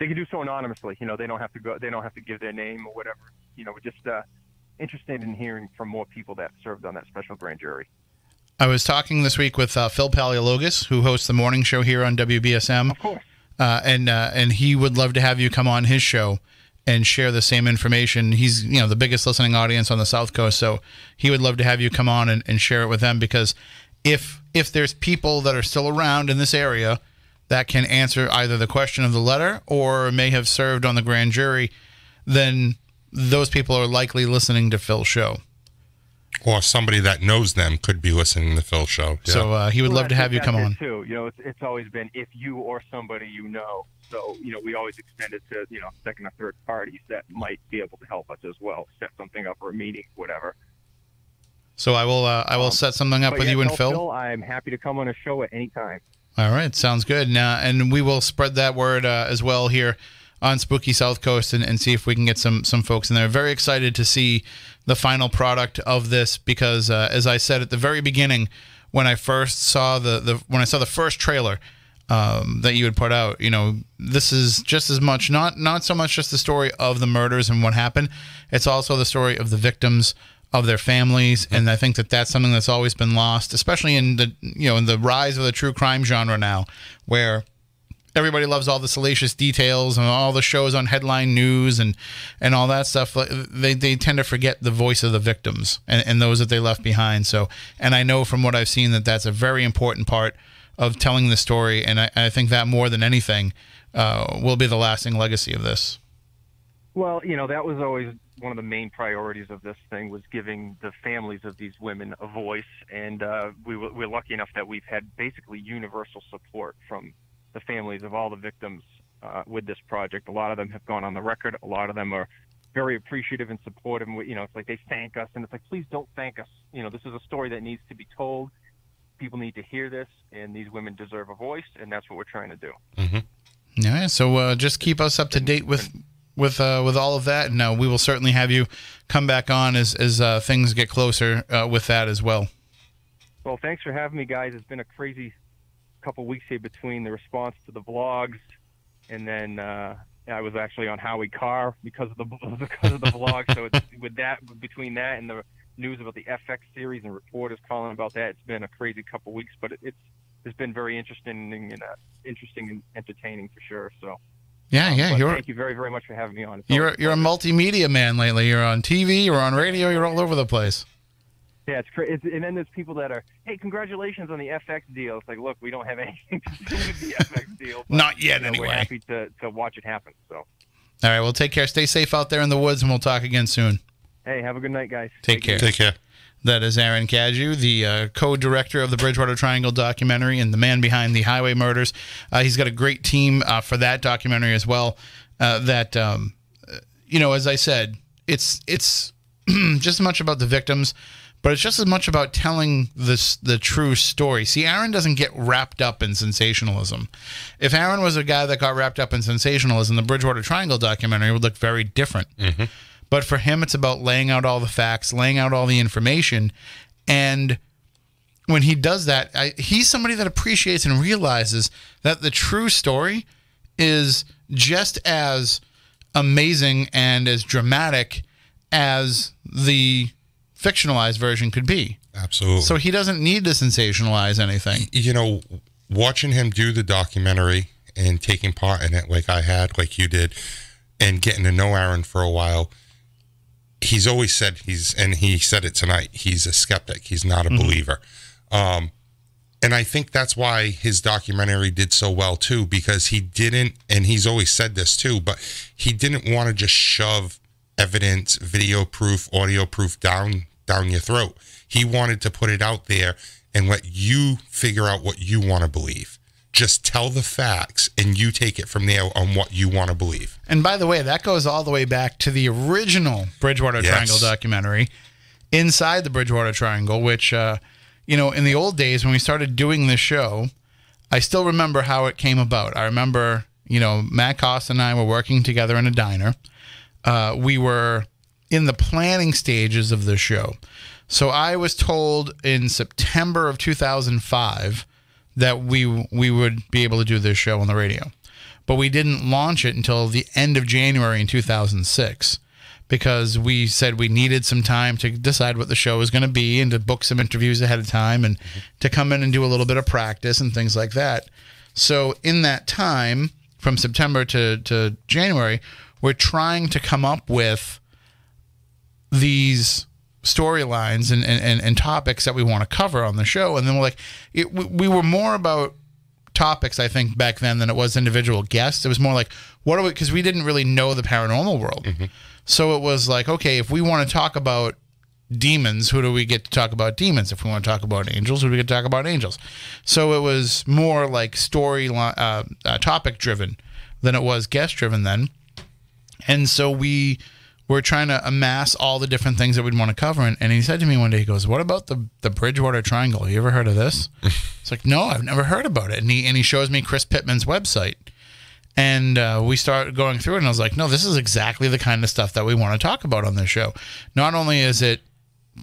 They can do so anonymously. You know, they don't have to go. They don't have to give their name or whatever. You know, we're just interested in hearing from more people that served on that special grand jury. I was talking this week with Phil Paleologos, who hosts the morning show here on WBSM. Of course. And he would love to have you come on his show and share the same information. He's, you know, the biggest listening audience on the South Coast, so he would love to have you come on and share it with them, because if there's people that are still around in this area that can answer either the question of the letter or may have served on the grand jury, then those people are likely listening to Phil's show. Or somebody that knows them could be listening to Phil's show. Yeah. So he would love to have you come on. Too. You know, it's always been if you or somebody you know. So, you know, we always extend it to, you know, second or third parties that might be able to help us as well, set something up or a meeting, whatever. So I will set something up with you and Phil. I'm happy to come on a show at any time. All right. Sounds good. Now, and we will spread that word as well here on Spooky South Coast and see if we can get some folks in there. Very excited to see the final product of this because, as I said at the very beginning, when I first saw the first trailer that you had put out, you know, this is just as much, not so much just the story of the murders and what happened. It's also the story of the victims, of their families, and I think that that's something that's always been lost, especially in the, you know, in the rise of the true crime genre now, where everybody loves all the salacious details and all the shows on headline news and all that stuff. They tend to forget the voice of the victims and those that they left behind. So, and I know from what I've seen that that's a very important part of telling the story, and I think that more than anything will be the lasting legacy of this. Well, you know, that was always one of the main priorities of this thing, was giving the families of these women a voice. And we're lucky enough that we've had basically universal support from the families of all the victims with this project. A lot of them have gone on the record. A lot of them are very appreciative and supportive. And, you know, it's like they thank us, and it's like, please don't thank us. You know, this is a story that needs to be told. People need to hear this, and these women deserve a voice, and that's what we're trying to do. Mm-hmm. Yeah, so just keep us up to date with all of that, and we will certainly have you come back on as things get closer with that as well. Well, thanks for having me, guys. It's been a crazy couple weeks here between the response to the vlogs, and then I was actually on Howie Carr because of the vlog. So it's, with that, between that and the news about the FX series and reporters calling about that, it's been a crazy couple weeks, but it's been very interesting and entertaining for sure. So. Yeah. Thank you very, very much for having me on. You're a multimedia man lately. You're on TV, you're on radio, you're all over the place. Yeah, it's crazy. And then there's people that are, hey, congratulations on the FX deal. It's like, look, we don't have anything to do with the FX deal. But, not yet, anyway. We're happy to watch it happen. So. All right, well, take care. Stay safe out there in the woods, and we'll talk again soon. Hey, have a good night, guys. Take care. Take care. That is Aaron Cadieux, the co-director of the Bridgewater Triangle documentary and the man behind the Highway Murders. He's got a great team for that documentary as well. You know, as I said, it's just as much about the victims, but it's just as much about telling the true story. See, Aaron doesn't get wrapped up in sensationalism. If Aaron was a guy that got wrapped up in sensationalism, the Bridgewater Triangle documentary would look very different. Mm-hmm. But for him, it's about laying out all the facts, laying out all the information. And when he does that, he's somebody that appreciates and realizes that the true story is just as amazing and as dramatic as the fictionalized version could be. Absolutely. So he doesn't need to sensationalize anything. You know, watching him do the documentary and taking part in it like I had, like you did, and getting to know Aaron for a while, he's always said he said it tonight, he's a skeptic. He's not a believer. And I think that's why his documentary did so well too, because he didn't, and he's always said this too, but he didn't want to just shove evidence, video proof, audio proof down your throat. He wanted to put it out there and let you figure out what you want to believe. Just tell the facts, and you take it from there on what you want to believe. And by the way, that goes all the way back to the original Bridgewater Triangle documentary, Inside the Bridgewater Triangle, which, you know, in the old days when we started doing this show, I still remember how it came about. I remember, you know, Matt Cost and I were working together in a diner. We were in the planning stages of the show. So I was told in September of 2005... that we would be able to do this show on the radio. But we didn't launch it until the end of January in 2006 because we said we needed some time to decide what the show was going to be and to book some interviews ahead of time and to come in and do a little bit of practice and things like that. So in that time, from September to January, we're trying to come up with these storylines and topics that we want to cover on the show. And then we're like, we were more about topics, I think, back then than it was individual guests. It was more like, what are we, because we didn't really know the paranormal world. Mm-hmm. So it was like, okay, if we want to talk about demons, who do we get to talk about demons? If we want to talk about angels, who do we get to talk about angels? So it was more like story, topic driven than it was guest driven then. And so we were trying to amass all the different things that we'd want to cover. And he said to me one day, he goes, what about the Bridgewater Triangle? You ever heard of this? It's like, no, I've never heard about it. And he shows me Chris Pittman's website. And we started going through it. And I was like, no, this is exactly the kind of stuff that we want to talk about on this show. Not only is it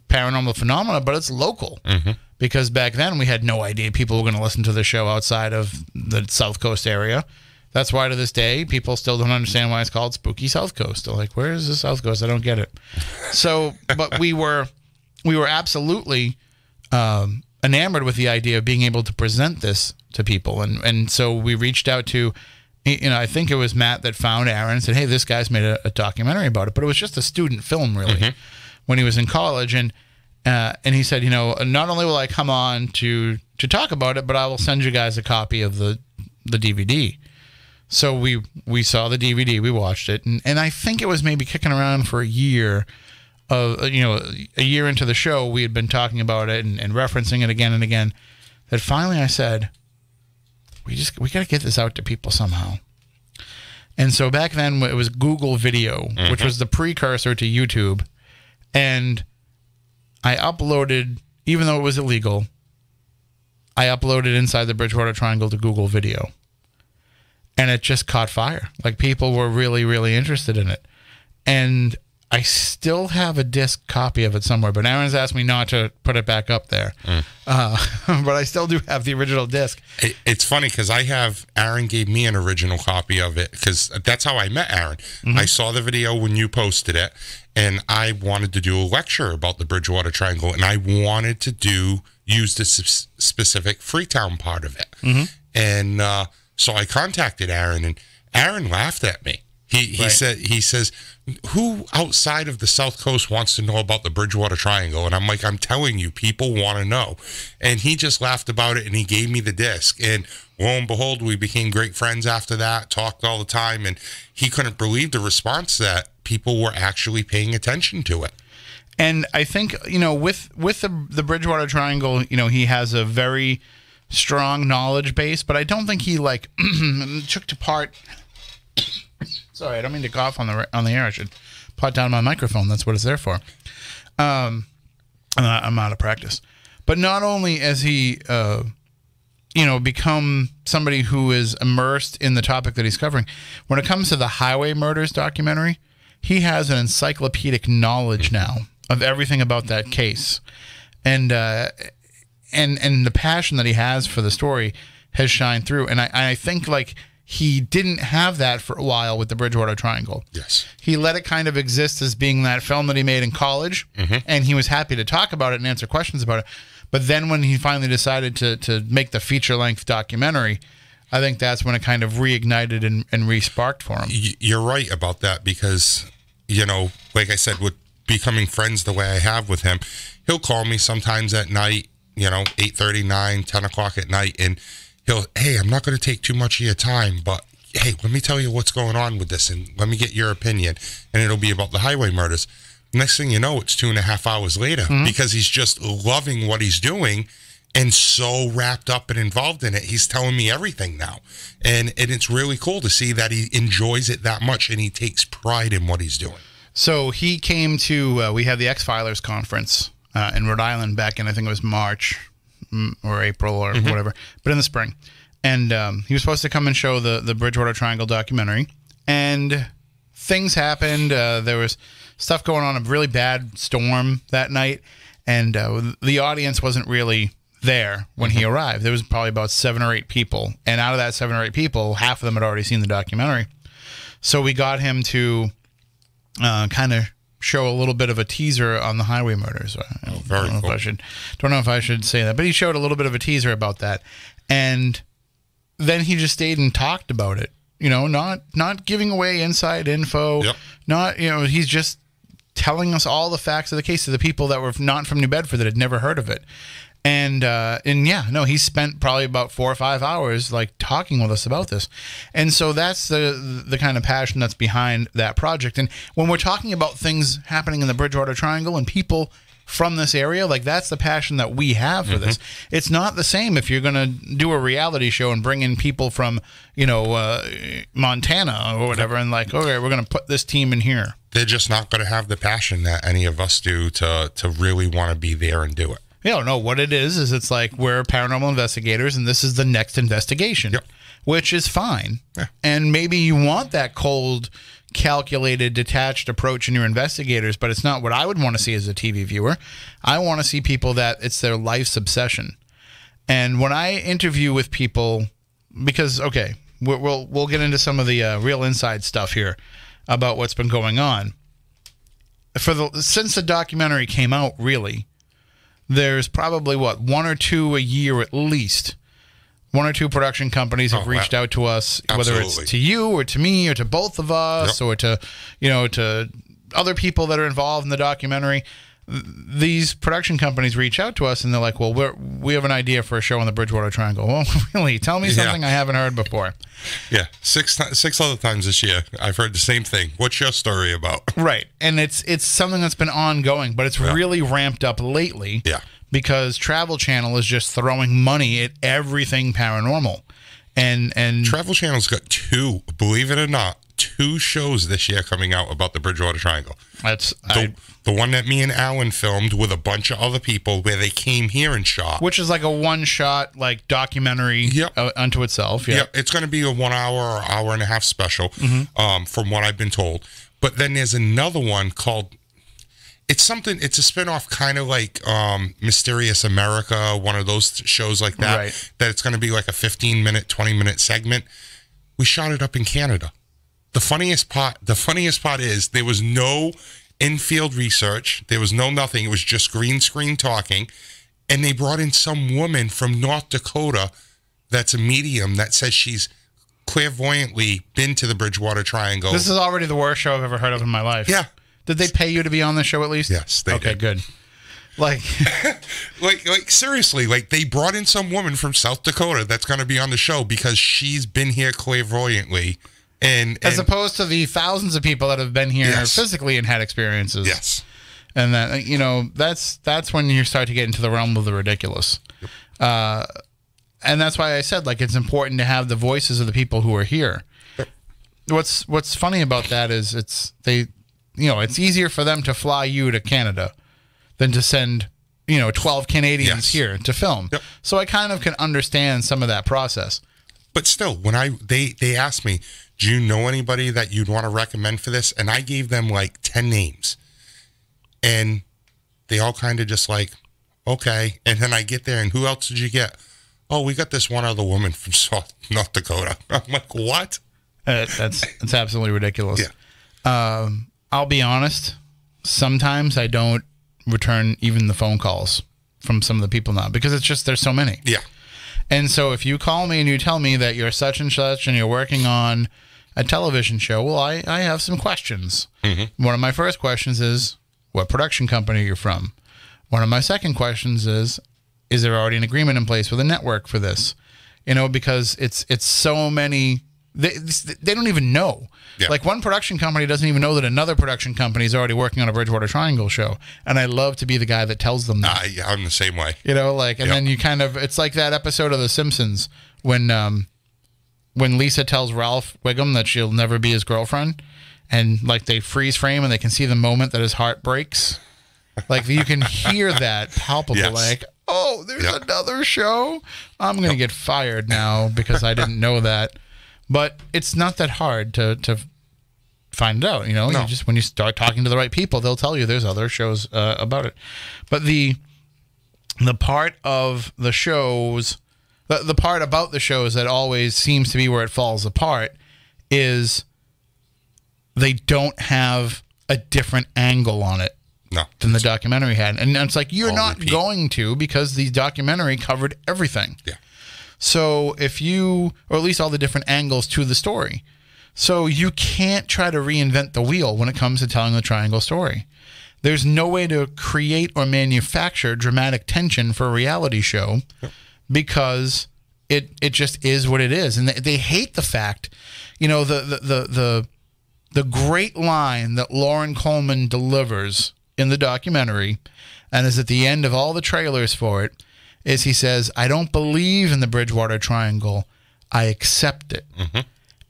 paranormal phenomena, but it's local. Mm-hmm. Because back then we had no idea people were going to listen to the show outside of the South Coast area. That's why to this day people still don't understand why it's called Spooky South Coast. They're like, where is the South Coast? I don't get it. So, but we were absolutely enamored with the idea of being able to present this to people. And so we reached out to, you know, I think it was Matt that found Aaron and said, hey, this guy's made a documentary about it. But it was just a student film, really. Mm-hmm. When he was in college, and he said, you know, not only will I come on to talk about it, but I will send you guys a copy of the DVD. So we saw the DVD, we watched it, and I think it was maybe kicking around for a year, you know, a year into the show, we had been talking about it and referencing it again and again, that finally I said, we got to get this out to people somehow. And so back then it was Google Video, mm-hmm. which was the precursor to YouTube. And I uploaded, even though it was illegal, I uploaded Inside the Bridgewater Triangle to Google Video. And it just caught fire. Like, people were really, really interested in it. And I still have a disc copy of it somewhere, but Aaron's asked me not to put it back up there. Mm. But I still do have the original disc. It's funny because I have, Aaron gave me an original copy of it because that's how I met Aaron. Mm-hmm. I saw the video when you posted it, and I wanted to do a lecture about the Bridgewater Triangle, and I wanted to use the specific Freetown part of it. Mm-hmm. And so I contacted Aaron, and Aaron laughed at me. He says, who outside of the South Coast wants to know about the Bridgewater Triangle? And I'm like, I'm telling you, people want to know. And he just laughed about it, and he gave me the disc. And lo and behold, we became great friends after that, talked all the time. And he couldn't believe the response that people were actually paying attention to it. And I think, you know, with the Bridgewater Triangle, you know, he has a very strong knowledge base, but I don't think he, like, took to part... Sorry, I don't mean to cough on the air. I should pot down my microphone. That's what it's there for. I'm out of practice. But not only has he, you know, become somebody who is immersed in the topic that he's covering, when it comes to the Highway Murders documentary, he has an encyclopedic knowledge now of everything about that case, and the passion that he has for the story has shined through. And I think, like, he didn't have that for a while with the Bridgewater Triangle. Yes. He let it kind of exist as being that film that he made in college, mm-hmm. and he was happy to talk about it and answer questions about it. But then when he finally decided to make the feature-length documentary, I think that's when it kind of reignited and re-sparked for him. You're right about that because, you know, like I said, with becoming friends the way I have with him, he'll call me sometimes at night, you know, 8:30, 9, 10 o'clock at night, and he'll, hey, I'm not going to take too much of your time, but hey, let me tell you what's going on with this, and let me get your opinion, and it'll be about the Highway Murders. Next thing you know, it's 2.5 hours later, mm-hmm. because he's just loving what he's doing and so wrapped up and involved in it. He's telling me everything now, and it's really cool to see that he enjoys it that much and he takes pride in what he's doing. So he came to, we had the X-Filers conference in Rhode Island back in, I think it was March or April or mm-hmm. whatever, but in the spring. And he was supposed to come and show the Bridgewater Triangle documentary, and things happened. There was stuff going on, a really bad storm that night, and the audience wasn't really there when mm-hmm. he arrived. There was probably about 7 or 8 people, and out of that 7 or 8 people, half of them had already seen the documentary. So we got him to kind of show a little bit of a teaser on the Highway Murders. I don't know if I should say that, but he showed a little bit of a teaser about that, and then he just stayed and talked about it. You know, not giving away inside info. Yep. Not, you know, he's just telling us all the facts of the case to the people that were not from New Bedford, that had never heard of it, And yeah, no, he spent probably about 4 or 5 hours like talking with us about this. And so that's the kind of passion that's behind that project. And when we're talking about things happening in the Bridgewater Triangle and people from this area, like that's the passion that we have for this. It's not the same if you're going to do a reality show and bring in people from, you know, Montana or whatever, and like, okay, we're going to put this team in here. They're just not going to have the passion that any of us do to really want to be there and do it. You don't know what it is it's like we're paranormal investigators and this is the next investigation, which is fine. Yeah. And maybe you want that cold, calculated, detached approach in your investigators, but it's not what I would want to see as a TV viewer. I want to see people that it's their life's obsession. And when I interview with people, because, okay, we'll get into some of the real inside stuff here about what's been going on. Since the documentary came out, really, there's probably, what, 1 or 2 a year at least. 1 or 2 production companies have reached out to us, whether it's to you or to me or to both of us or to, you know, to other people that are involved in the documentary. These production companies reach out to us and they're like, well, we have an idea for a show on the Bridgewater Triangle. Well, really? Tell me something I haven't heard before. Yeah. Six other times this year, I've heard the same thing. What's your story about? Right. And it's something that's been ongoing, but it's really ramped up lately because Travel Channel is just throwing money at everything paranormal. And Travel Channel's got 2, believe it or not, 2 shows this year coming out about the Bridgewater Triangle. That's the one that me and Alan filmed with a bunch of other people where they came here and shot. Which is like a one-shot like documentary unto itself. Yeah, it's going to be a 1 hour or hour and a half special from what I've been told. But then there's another one called, it's a spinoff kind of like Mysterious America, one of those shows like that, that it's going to be like a 15-minute, 20-minute segment. We shot it up in Canada. The funniest part is there was no in-field research. There was no nothing. It was just green screen talking. And they brought in some woman from North Dakota that's a medium that says she's clairvoyantly been to the Bridgewater Triangle. This is already the worst show I've ever heard of in my life. Yeah. Did they pay you to be on the show at least? Yes, they did. Okay, good. Like, like seriously, like they brought in some woman from South Dakota that's going to be on the show because she's been here clairvoyantly. And as opposed to the thousands of people that have been here physically and had experiences. Yes. And that, you know, that's when you start to get into the realm of the ridiculous. Yep. And that's why I said, like, it's important to have the voices of the people who are here. Yep. What's funny about that is it's easier for them to fly you to Canada than to send, 12 Canadians here to film. Yep. So I kind of can understand some of that process. But still, when they asked me, do you know anybody that you'd want to recommend for this? And I gave them like 10 names. And they all kind of just like, okay. And then I get there and who else did you get? Oh, we got this one other woman from North Dakota. I'm like, what? That's absolutely ridiculous. Yeah. I'll be honest. Sometimes I don't return even the phone calls from some of the people now because it's just there's so many. Yeah. And so if you call me and you tell me that you're such and such and you're working on a television show, well, I have some questions. Mm-hmm. One of my first questions is, what production company are you from? One of my second questions is there already an agreement in place with a network for this? You know, because it's so many... They don't even know. Yeah. Like one production company doesn't even know that another production company is already working on a Bridgewater Triangle show. And I love to be the guy that tells them that. I'm the same way. You know, like, and then you kind of, it's like that episode of The Simpsons when Lisa tells Ralph Wiggum that she'll never be his girlfriend. And like they freeze frame and they can see the moment that his heart breaks. Like you can hear that palpable, like, oh, there's another show. I'm going to get fired now because I didn't know that. But it's not that hard to find out, you know. No. You just when you start talking to the right people, they'll tell you there's other shows about it. But the part of the shows, the part about the shows that always seems to be where it falls apart is they don't have a different angle on it than the documentary had. And it's like, you're not going to because the documentary covered everything. Yeah. So if you, or at least all the different angles to the story. So you can't try to reinvent the wheel when it comes to telling the triangle story. There's no way to create or manufacture dramatic tension for a reality show because it just is what it is. And they hate the fact, you know, the great line that Loren Coleman delivers in the documentary and is at the end of all the trailers for it is he says, "I don't believe in the Bridgewater Triangle. I accept it." Mm-hmm.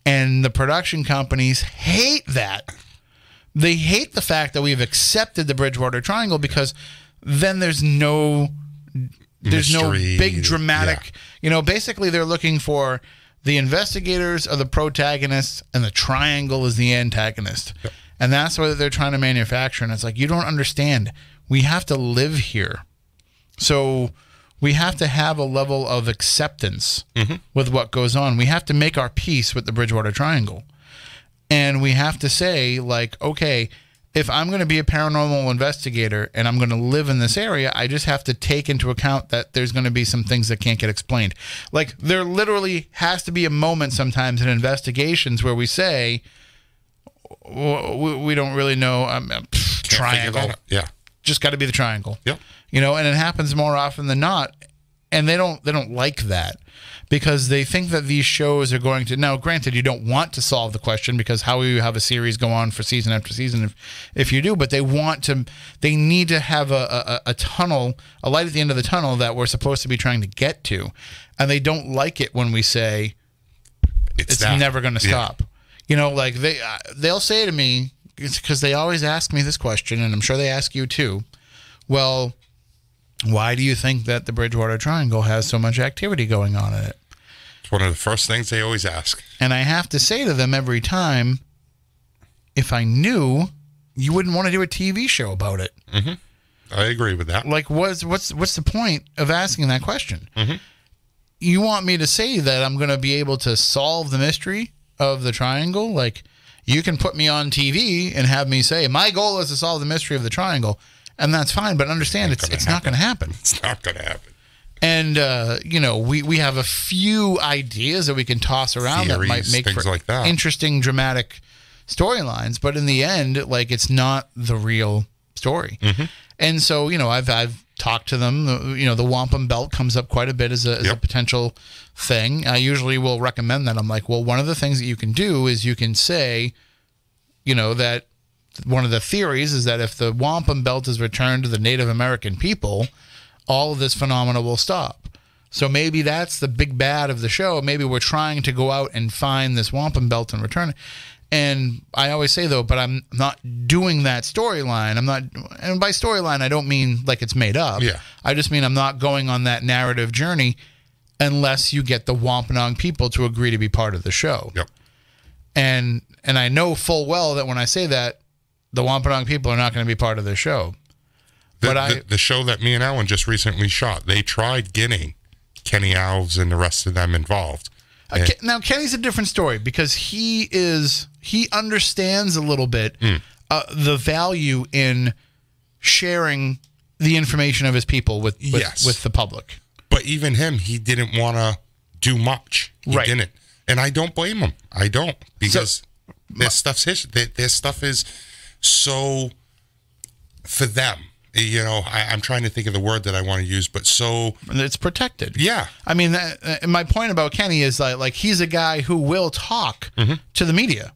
And the production companies hate that. They hate the fact that we've accepted the Bridgewater Triangle because then there's no mystery, no big dramatic, you know, basically they're looking for the investigators are the protagonists and the triangle is the antagonist. Yep. And that's what they're trying to manufacture. And it's like, you don't understand. We have to live here. So we have to have a level of acceptance with what goes on. We have to make our peace with the Bridgewater Triangle. And we have to say, like, okay, if I'm going to be a paranormal investigator and I'm going to live in this area, I just have to take into account that there's going to be some things that can't get explained. Like, there literally has to be a moment sometimes in investigations where we say, we don't really know. Triangle. Yeah. Just got to be the triangle. Yep. You know, and it happens more often than not. And they don't like that because they think that these shows are going to... Now, granted, you don't want to solve the question because how will you have a series go on for season after season if you do? But they want to... They need to have a tunnel, a light at the end of the tunnel that we're supposed to be trying to get to. And they don't like it when we say, it's never going to stop. You know, like, they'll say to me, because they always ask me this question, and I'm sure they ask you too, well... Why do you think that the Bridgewater Triangle has so much activity going on in it? It's one of the first things they always ask. And I have to say to them every time, if I knew, you wouldn't want to do a TV show about it. Mm-hmm. I agree with that. Like, what's the point of asking that question? Mm-hmm. You want me to say that I'm going to be able to solve the mystery of the triangle? Like, you can put me on TV and have me say, my goal is to solve the mystery of the triangle. And that's fine, but understand it's not going to happen. It's not going to happen. And, you know, we have a few ideas that we can toss around theories, that might make for like that. Interesting, dramatic storylines. But in the end, like, it's not the real story. Mm-hmm. And so, you know, I've talked to them. You know, the Wampum Belt comes up quite a bit as a potential thing. I usually will recommend that. I'm like, well, one of the things that you can do is you can say, you know, that one of the theories is that if the Wampum Belt is returned to the Native American people, all of this phenomena will stop. So maybe that's the big bad of the show. Maybe we're trying to go out and find this Wampum Belt and return it. And I always say, though, but I'm not doing that storyline. I'm not, and by storyline, I don't mean like it's made up. Yeah. I just mean I'm not going on that narrative journey unless you get the Wampanoag people to agree to be part of the show. Yep. And I know full well that when I say that, the Wampanoag people are not going to be part of the show. The show that me and Alan just recently shot, they tried getting Kenny Alves and the rest of them involved. Now, Kenny's a different story because he understands a little bit the value in sharing the information of his people with the public. But even him, he didn't want to do much. He didn't. And I don't blame him. I don't. Because their stuff is... So, for them, you know, I'm trying to think of the word that I want to use, but so... It's protected. Yeah. I mean, my point about Kenny is that, like, he's a guy who will talk to the media,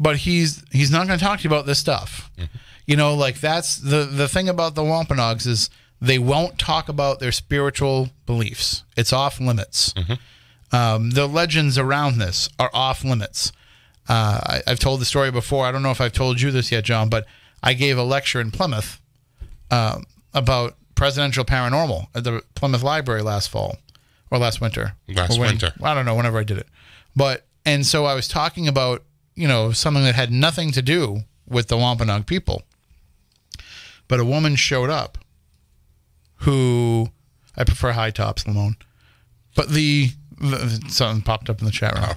but he's not going to talk to you about this stuff. Mm-hmm. You know, like, that's the thing about the Wampanoags is they won't talk about their spiritual beliefs. It's off limits. Mm-hmm. The legends around this are off limits. I've told the story before. I don't know if I've told you this yet, John, but I gave a lecture in Plymouth about presidential paranormal at the Plymouth Library last fall or last winter. Last winter. I don't know, whenever I did it. And so I was talking about, you know, something that had nothing to do with the Wampanoag people. But a woman showed up who, I prefer high tops, Lamone. But something popped up in the chat room. Oh.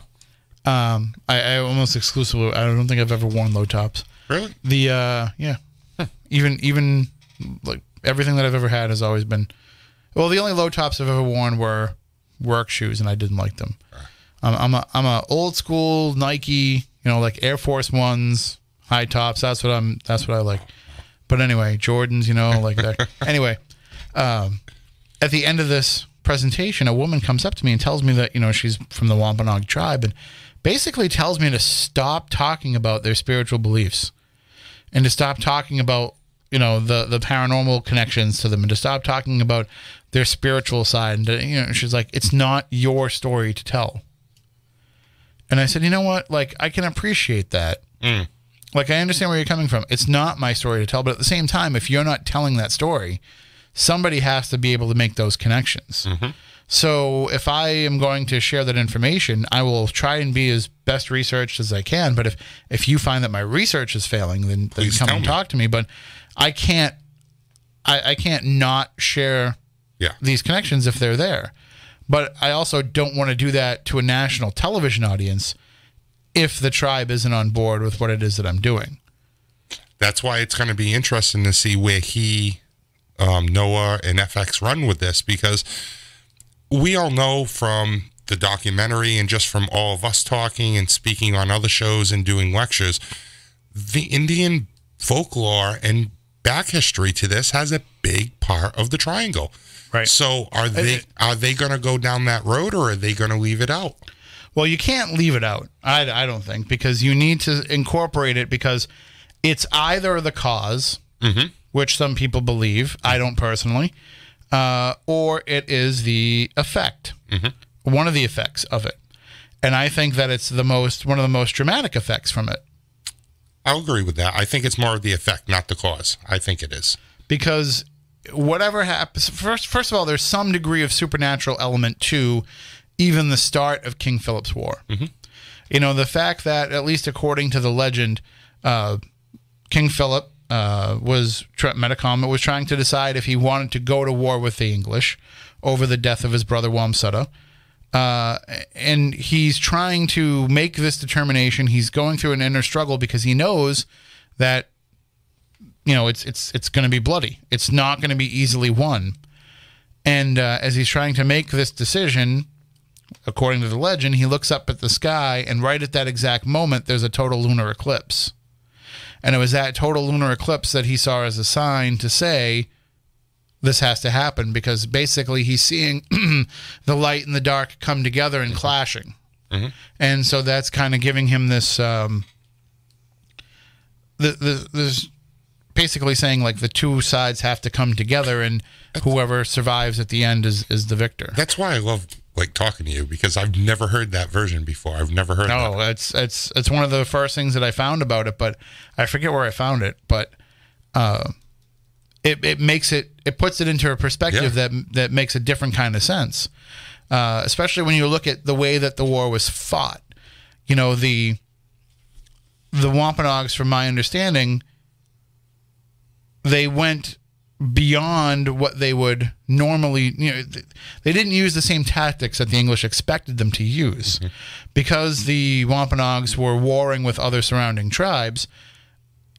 I almost exclusively, I don't think I've ever worn low tops. Really? Even like everything that I've ever had has always been, well, the only low tops I've ever worn were work shoes and I didn't like them. I'm a old school Nike, you know, like Air Force Ones, high tops. That's what I like. But anyway, Jordans, you know, like that. Anyway, at the end of this presentation, a woman comes up to me and tells me that, you know, she's from the Wampanoag tribe and basically tells me to stop talking about their spiritual beliefs and to stop talking about, you know, the paranormal connections to them and to stop talking about their spiritual side. And, to, you know, she's like, it's not your story to tell. And I said, you know what? Like, I can appreciate that. Mm. Like, I understand where you're coming from. It's not my story to tell. But at the same time, if you're not telling that story, somebody has to be able to make those connections. Mm-hmm. So if I am going to share that information, I will try and be as best researched as I can. But if you find that my research is failing, then come and talk to me. But I can't, I can't not share these connections if they're there. But I also don't want to do that to a national television audience if the tribe isn't on board with what it is that I'm doing. That's why it's going to be interesting to see where he, Noah, and FX run with this, because we all know from the documentary and just from all of us talking and speaking on other shows and doing lectures, the Indian folklore and back history to this has a big part of the triangle. Right. So are they going to go down that road, or are they going to leave it out? Well, you can't leave it out, I don't think, because you need to incorporate it, because it's either the cause, mm-hmm. which some people believe, I don't personally, or it is the effect, mm-hmm. one of the effects of it. And I think that it's one of the most dramatic effects from it. I'll agree with that. I think it's more of the effect, not the cause. I think it is. Because whatever happens, first of all, there's some degree of supernatural element to even the start of King Philip's War. Mm-hmm. You know, the fact that, at least according to the legend, King Philip was trying to decide if he wanted to go to war with the English over the death of his brother Wamsutta. And he's trying to make this determination. He's going through an inner struggle because he knows that, you know, it's going to be bloody. It's not going to be easily won. And as he's trying to make this decision, according to the legend, he looks up at the sky, and right at that exact moment, there's a total lunar eclipse. And it was that total lunar eclipse that he saw as a sign to say, this has to happen, because basically he's seeing the light and the dark come together and clashing. Mm-hmm. And so that's kind of giving him this, this basically saying, like, the two sides have to come together, and whoever survives at the end is the victor. That's why I love, like, talking to you, because I've never heard that version before. I've never heard that. No, it's one of the first things that I found about it, but I forget where I found it, but it makes it, it puts it into a perspective that makes a different kind of sense, especially when you look at the way that the war was fought. You know, the Wampanoags, from my understanding, they went beyond what they would normally, you know, they didn't use the same tactics that the English expected them to use. Mm-hmm. Because the Wampanoags were warring with other surrounding tribes,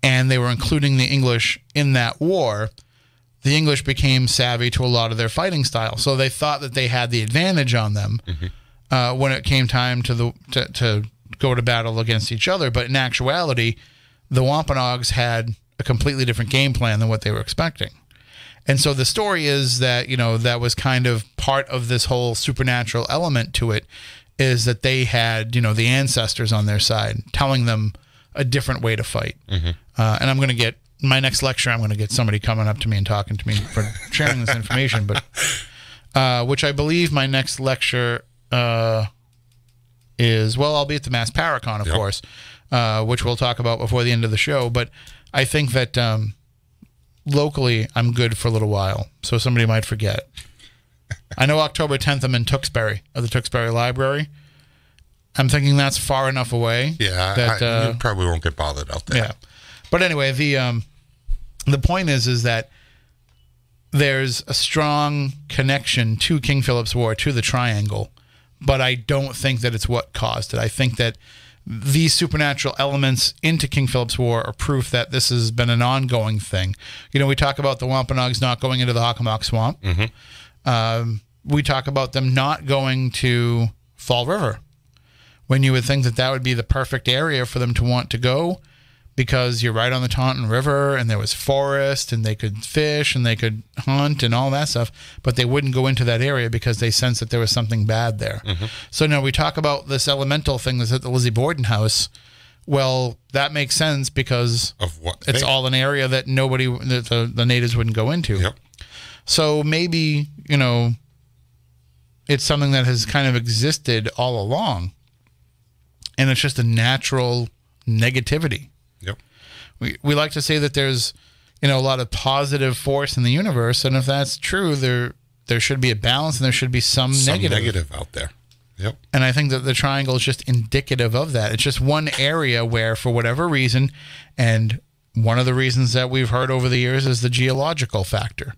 and they were including the English in that war, the English became savvy to a lot of their fighting style. So they thought that they had the advantage on them, mm-hmm. When it came time to go to battle against each other. But in actuality, the Wampanoags had a completely different game plan than what they were expecting. And so the story is that, you know, that was kind of part of this whole supernatural element to it, is that they had, you know, the ancestors on their side telling them a different way to fight. Mm-hmm. And I'm going to get, my next lecture, I'm going to get somebody coming up to me and talking to me for sharing this information, but which I believe my next lecture is, well, I'll be at the Mass Paracon, of course, which we'll talk about before the end of the show. But I think that locally, I'm good for a little while, so somebody might forget. I know October 10th, I'm in Tewksbury, at the Tewksbury Library. I'm thinking that's far enough away. Yeah, that, you probably won't get bothered out there. Yeah, but anyway, the point is that there's a strong connection to King Philip's War, to the Triangle, but I don't think that it's what caused it. I think that these supernatural elements into King Philip's War are proof that this has been an ongoing thing. You know, we talk about the Wampanoags not going into the Hockamock Swamp. Mm-hmm. We talk about them not going to Fall River, when you would think that that would be the perfect area for them to want to go, because you're right on the Taunton River and there was forest and they could fish and they could hunt and all that stuff, but they wouldn't go into that area because they sensed that there was something bad there. Mm-hmm. So now we talk about this elemental thing that's at the Lizzie Borden house. Well, that makes sense because of what it's all an area that nobody, that the natives wouldn't go into. Yep. So maybe, you know, it's something that has kind of existed all along and it's just a natural negativity. Yep. We like to say that there's, you know, a lot of positive force in the universe, and if that's true, there should be a balance and there should be some negative out there. Yep. And I think that the triangle is just indicative of that. It's just one area where, for whatever reason, and one of the reasons that we've heard over the years is the geological factor.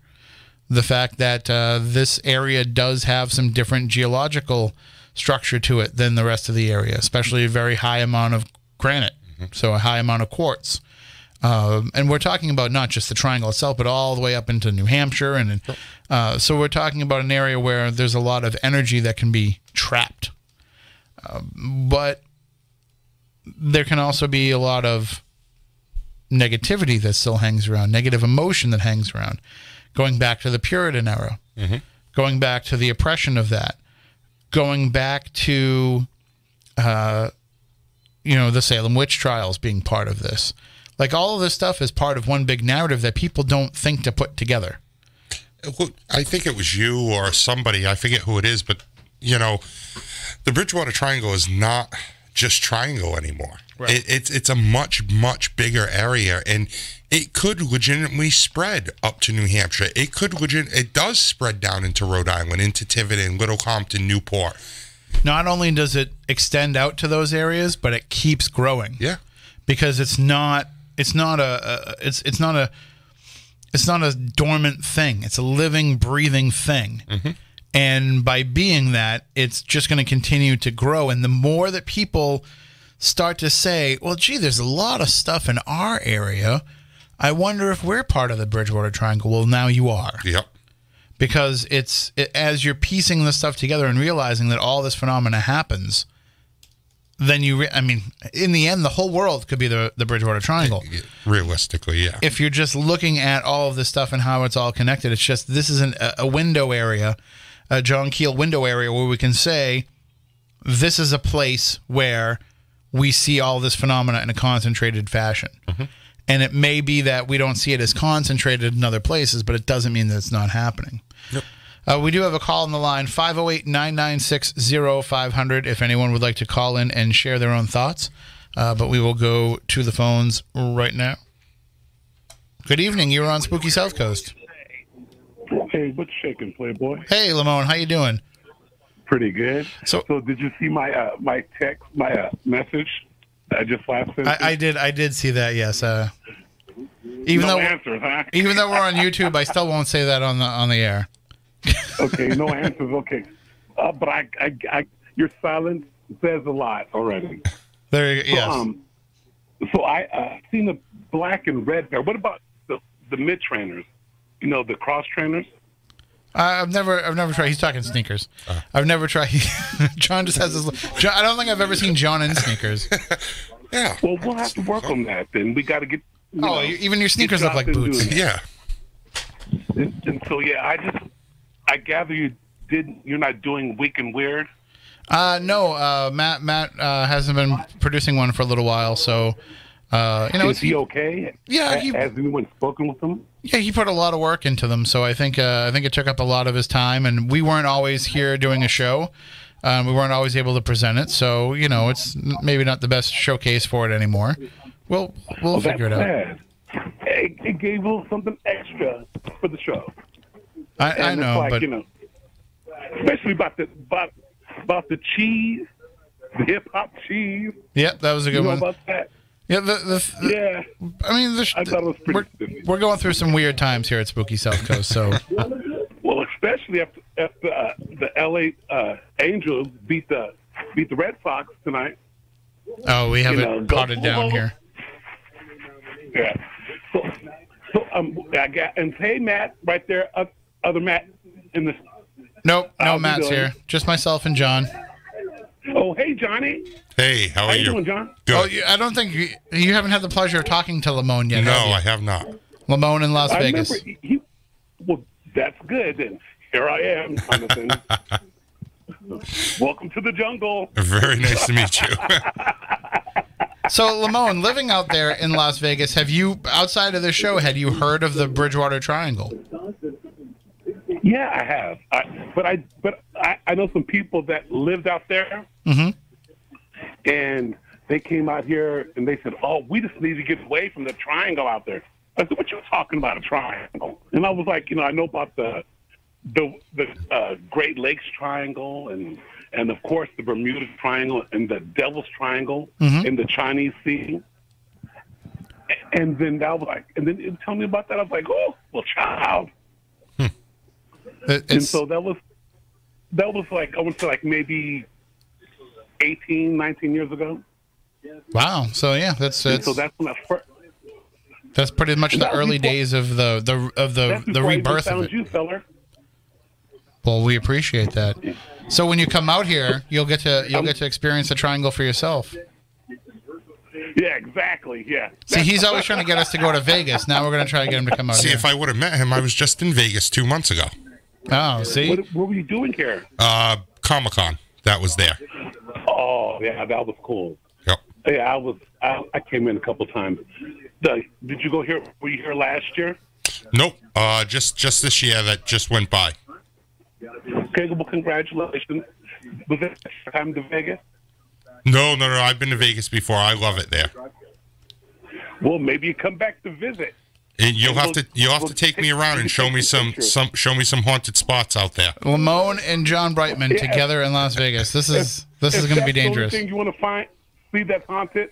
The fact that this area does have some different geological structure to it than the rest of the area, especially a very high amount of granite. So a high amount of quartz. And we're talking about not just the triangle itself, but all the way up into New Hampshire. And so we're talking about an area where there's a lot of energy that can be trapped. But there can also be a lot of negativity that still hangs around, negative emotion that hangs around. Going back to the Puritan era, going back to the oppression of that, going back to... you know, the Salem witch trials being part of this. Like, all of this stuff is part of one big narrative that people don't think to put together. I think it was you or somebody, I forget who it is, but, you know, the Bridgewater Triangle is not just triangle anymore. Right. It's a much, much bigger area, and it could legitimately spread up to New Hampshire. It could it does spread down into Rhode Island, into Tiverton, Little Compton, Newport. Not only does it extend out to those areas, but it keeps growing. Yeah, because it's not a dormant thing. It's a living, breathing thing, and by being that, it's just going to continue to grow. And the more that people start to say, "Well, gee, there's a lot of stuff in our area. I wonder if we're part of the Bridgewater Triangle." Well, now you are. Yep. Because as you're piecing this stuff together and realizing that all this phenomena happens, then I mean, in the end, the whole world could be the Bridgewater Triangle. Realistically, yeah. If you're just looking at all of this stuff and how it's all connected, it's just this is a window area, a John Keel window area where we can say, this is a place where we see all this phenomena in a concentrated fashion. And it may be that we don't see it as concentrated in other places, but it doesn't mean that it's not happening. Yep. We do have a call on the line, 508-996-0500, if anyone would like to call in and share their own thoughts. But we will go to the phones right now. Good evening. You're on Spooky South Coast. Hey, what's shaking, Playboy? Hey, Lamone. How you doing? Pretty good. So did you see my text, my message? I did see that. Yes. Even though we're on YouTube, I still won't say that on the air. Okay. No answers. Okay. But your silence says a lot already. There you go. Yes. So I seen the black and red bear. What about the mid trainers? You know, the cross trainers. I've never tried. He's talking sneakers. I've never tried. John just has this. I don't think I've ever seen John in sneakers. Yeah. Well, we'll have to work on that. Then we got to get. Oh, even your sneakers look like boots. Yeah. And so yeah, I gather you didn't. You're not doing Weak and Weird. No. Matt hasn't been producing one for a little while, so. You know, is he okay? Yeah. Has anyone spoken with him? Yeah, he put a lot of work into them, so I think it took up a lot of his time, and we weren't always here doing a show. We weren't always able to present it, so you know it's maybe not the best showcase for it anymore. We'll figure it out. It gave a little something extra for the show. I know, like, but you know, especially about the cheese, the hip hop cheese. Yep, that was a good one. About that. Yeah, I mean, I thought it was pretty silly. We're going through some weird times here at Spooky South Coast, so. Well, especially after the LA Angels beat the Red Sox tonight. Oh, we haven't caught it down here. Yeah. So I got and hey, Matt, right there, other Matt in the. Nope, no Matt's here. Just myself and John. Oh, hey, Johnny. Hey, how are you? How you doing, John? Good. Oh, I don't think you haven't had the pleasure of talking to Lamone yet. No, have you? I have not. Lamone in Las Vegas. Well, that's good. And here I am. Welcome to the jungle. Very nice to meet you. So, Lamone, living out there in Las Vegas, have you, outside of the show, had you heard of the Bridgewater Triangle? Yeah, I have. But I know some people that lived out there, and they came out here and they said, "Oh, we just need to get away from the triangle out there." I said, "What you talking about, a triangle?" And I was like, "You know, I know about the Great Lakes Triangle and of course the Bermuda Triangle and the Devil's Triangle in the Chinese Sea." And then that was like, and then it told me about that. I was like, "Oh, well, child." And so that was like, I would say, like maybe 18, 19 years ago. Wow. So yeah, that's so that's when I first. That's pretty much the early days of the rebirth of it. You, feller. Well, we appreciate that. So when you come out here, you'll get to experience the triangle for yourself. Yeah, exactly. Yeah. See, he's always trying to get us to go to Vegas. Now we're going to try to get him to come out. See, here. If I would have met him, I was just in Vegas 2 months ago. Oh, see? What were you doing here? Comic-Con. That was there. Oh, yeah, that was cool. Yep. Yeah, I came in a couple times. Did you go here? Were you here last year? Nope. Just this year that just went by. Okay, well, congratulations. Was it your time to Vegas? No. I've been to Vegas before. I love it there. Well, maybe you come back to visit. And you'll have to take me around and show me some haunted spots out there. Lamone and John Brightman together in Las Vegas. This is going to be dangerous. Anything you want to find, see that's haunted,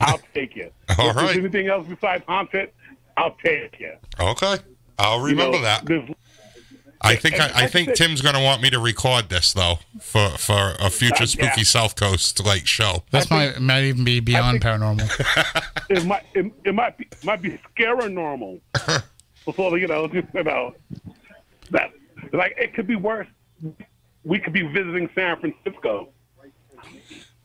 I'll take you. All right. If there's anything else besides haunted, I'll take you. Okay, I'll remember that. I think Tim's going to want me to record this though for a future spooky South Coast show. Might even be beyond paranormal. It might be scaranormal. So, that it could be worse. We could be visiting San Francisco.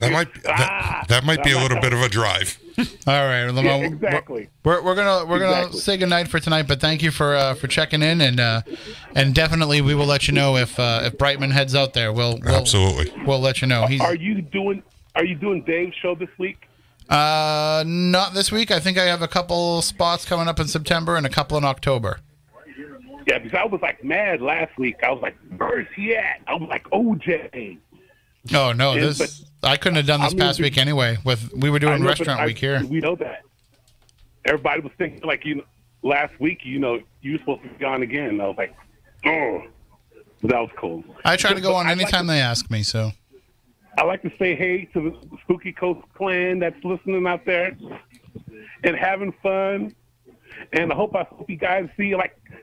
That might be a little bit of a drive. All right, Lamone. Yeah, exactly. We're gonna say goodnight for tonight, but thank you for checking in, and definitely we will let you know if Brightman heads out there. We'll absolutely. We'll let you know. Are you doing Dave's show this week? Not this week. I think I have a couple spots coming up in September and a couple in October. Yeah, because I was mad last week. I was like, "Where's he at?" I was like, "OJ." Oh no! I couldn't have done this past week anyway. We were doing restaurant week here. We know that. Everybody was thinking last week. You were supposed to be gone again. And I was like, oh, that was cool. I try to go on anytime they ask me. So I like to say hey to the Spooky Coast clan that's listening out there and having fun. And I hope you guys see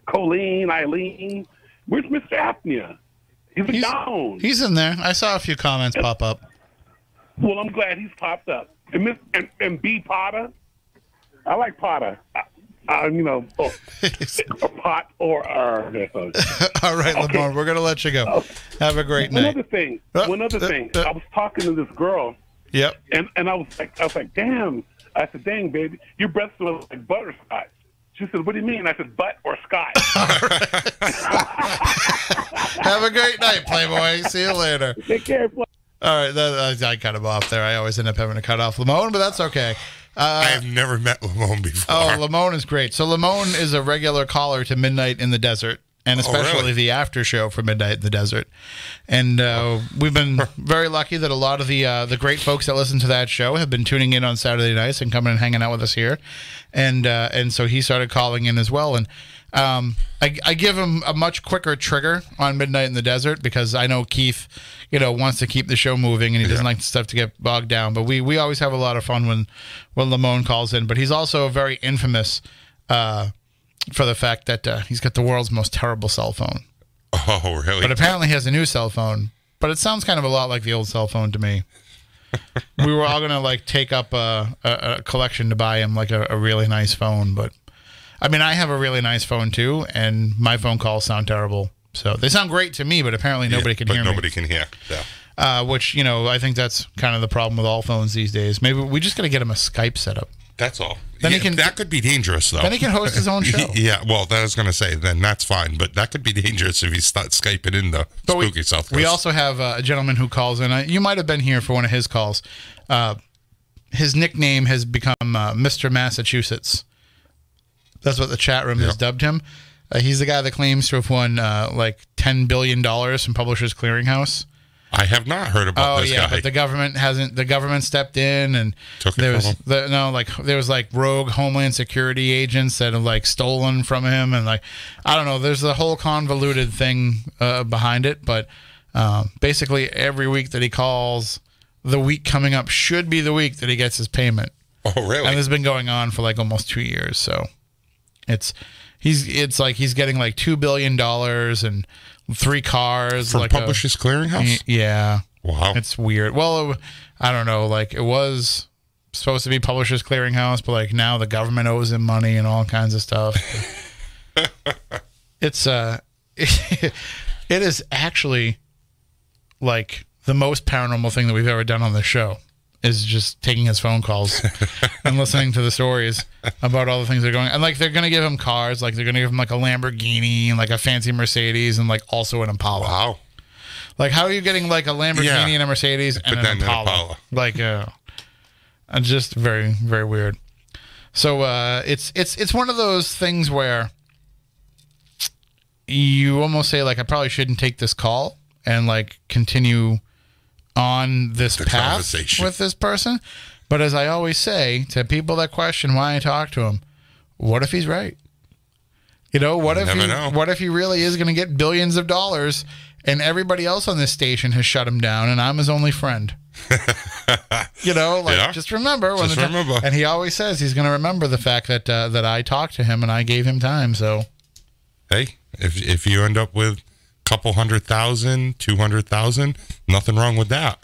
Colleen, Eileen. Where's Mr. Apnea? He's down. He's in there. I saw a few comments pop up. Well, I'm glad he's popped up. And B. Potter. I like Potter. A pot or R. All right, okay. Lamone, we're going to let you go. Have a great night. One other thing. I was talking to this girl. Yep. And I was like, damn. I said, dang, baby, your breath smells like butterscotch. She said, what do you mean? I said, butt or scotch. Have a great night, Playboy. See you later. Take care, Playboy. All right, I cut him off there. I always end up having to cut off Lamone, but that's okay. I have never met Lamone before. Oh, Lamone is great. So Lamone is a regular caller to Midnight in the Desert, and especially the after show for Midnight in the Desert. And we've been very lucky that a lot of the great folks that listen to that show have been tuning in on Saturday nights and coming and hanging out with us here. And so he started calling in as well, and I give him a much quicker trigger on Midnight in the Desert because I know Keith, wants to keep the show moving and he doesn't like stuff to get bogged down. But we always have a lot of fun when Lamone calls in. But he's also very infamous for the fact that he's got the world's most terrible cell phone. Oh, really? But apparently he has a new cell phone. But it sounds kind of a lot like the old cell phone to me. We were all going to take up a collection to buy him a really nice phone, but. I mean, I have a really nice phone, too, and my phone calls sound terrible. So they sound great to me, but apparently nobody can hear me. Nobody can hear. So. which, you know, I think that's kind of the problem with all phones these days. Maybe we just got to get him a Skype setup. That's all. Then he can, that could be dangerous, though. Then he can host his own show. Yeah, well, I was going to say, then that's fine. But that could be dangerous if he starts Skyping in the spooky South Coast. We also have a gentleman who calls in. You might have been here for one of his calls. His nickname has become Mr. Massachusetts. That's what the chat room has dubbed him. He's the guy that claims to have won like $10 billion from Publishers Clearinghouse. I have not heard about this guy. But the government hasn't. The government stepped in, and there was like rogue Homeland Security agents that have like stolen from him, and like I don't know. There's the whole convoluted thing behind it, but basically every week that he calls, the week coming up should be the week that he gets his payment. Oh, really? And this has been going on for like almost 2 years, so he's getting like $2 billion and 3 cars from like Publishers Clearinghouse. Yeah, wow, it's weird. Well, I don't know. Like it was supposed to be Publishers Clearinghouse, but like now the government owes him money and all kinds of stuff. It's it is actually like the most paranormal thing that we've ever done on the show is just taking his phone calls and listening to the stories about all the things that are going on. And like they're gonna give him cars, like they're gonna give him like a Lamborghini and like a fancy Mercedes and like also an Impala. Wow. Like how are you getting like a Lamborghini and a Mercedes and an Impala? Like just very, very weird. So it's one of those things where you almost say like I probably shouldn't take this call and like continue on this path with this person, but as I always say to people that question why I talk to him, what if he's right? You know, what if he really is going to get billions of dollars and everybody else on this station has shut him down and I'm his only friend? You know, like just remember. And he always says he's going to remember the fact that that I talked to him and I gave him time. So, hey, if you end up with couple $100,000, $200,000, nothing wrong with that.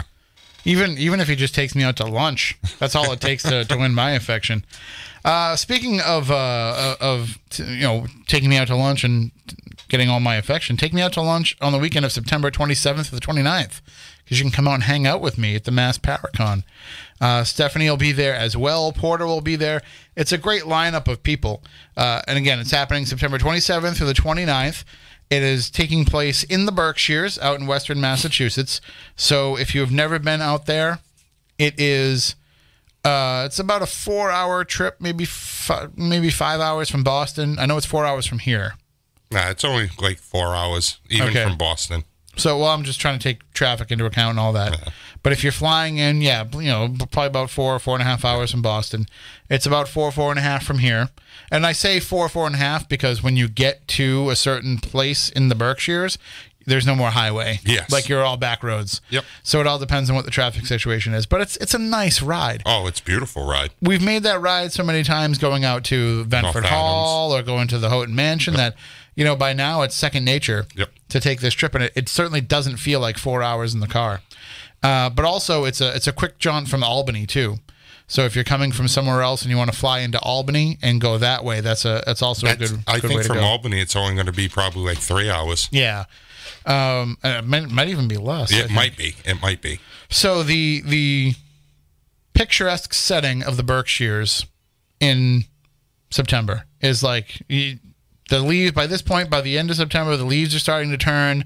Even if he just takes me out to lunch, that's all it takes to win my affection. Speaking of you know, taking me out to lunch and getting all my affection, take me out to lunch on the weekend of September 27th to the 29th, because you can come out and hang out with me at the Mass Paracon. Stephanie will be there as well. Porter will be there. It's a great lineup of people. And again, it's happening September 27th through the 29th. It is taking place in the Berkshires out in western Massachusetts. So if you have never been out there, it is it's about a 4-hour trip, maybe 5 hours from Boston. I know it's 4 hours from here. Nah, it's only like 4 hours even from Boston. So I'm just trying to take traffic into account and all that. But if you're flying in, you know, probably about 4 or 4.5 hours from Boston. It's about 4 or 4.5 from here. And I say 4 or 4.5 because when you get to a certain place in the Berkshires, there's no more highway. Yes. Like you're all back roads. Yep. So it all depends on what the traffic situation is. But it's a nice ride. Oh, it's a beautiful ride. We've made that ride so many times going out to Ventford Hall or going to the Houghton Mansion that, you know, by now it's second nature to take this trip. And it certainly doesn't feel like 4 hours in the car. But also it's a quick jaunt from Albany too. So if you're coming from somewhere else and you want to fly into Albany and go that way, that's also a good way to go. Albany, it's only going to be probably like 3 hours. Yeah. And it might even be less. It might be. It might be. So the picturesque setting of the Berkshires in September is like the leaves, by this point, by the end of September, the leaves are starting to turn.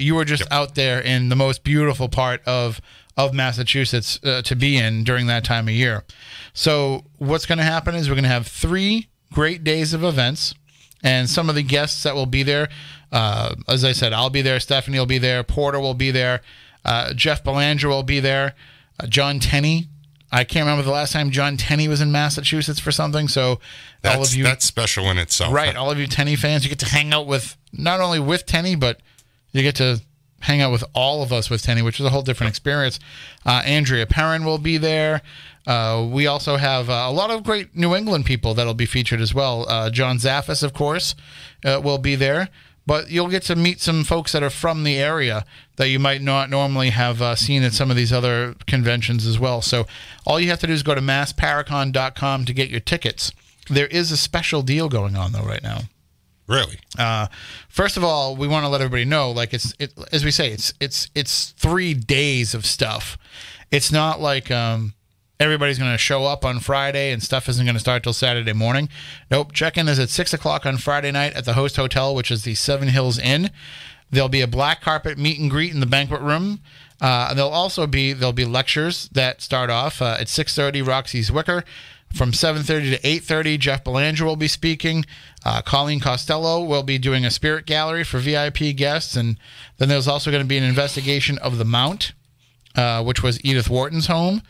You are just out there in the most beautiful part of Massachusetts to be in during that time of year. So what's going to happen is we're going to have 3 great days of events, and some of the guests that will be there, as I said, I'll be there, Stephanie will be there, Porter will be there, Jeff Belanger will be there, John Tenney. I can't remember the last time John Tenney was in Massachusetts for something. So that's special in itself. Right. All of you Tenney fans, you get to hang out with, not only with Tenney, but you get to hang out with all of us with Tenney, which is a whole different experience. Andrea Perrin will be there. We also have a lot of great New England people that'll be featured as well. John Zaffis, of course, will be there. But you'll get to meet some folks that are from the area that you might not normally have seen at some of these other conventions as well. So all you have to do is go to massparacon.com to get your tickets. There is a special deal going on, though, right now. Really? First of all, we want to let everybody know, like as we say, it's 3 days of stuff. It's not like everybody's going to show up on Friday and stuff isn't going to start till Saturday morning. Nope. Check-in is at 6 o'clock on Friday night at the host hotel, which is the Seven Hills Inn. There'll be a black carpet meet and greet in the banquet room. There'll be lectures that start off at 6:30. Roxy's Wicker. From 7:30 to 8:30, Jeff Belanger will be speaking. Colleen Costello will be doing a spirit gallery for VIP guests. And then there's also going to be an investigation of the Mount, which was Edith Wharton's home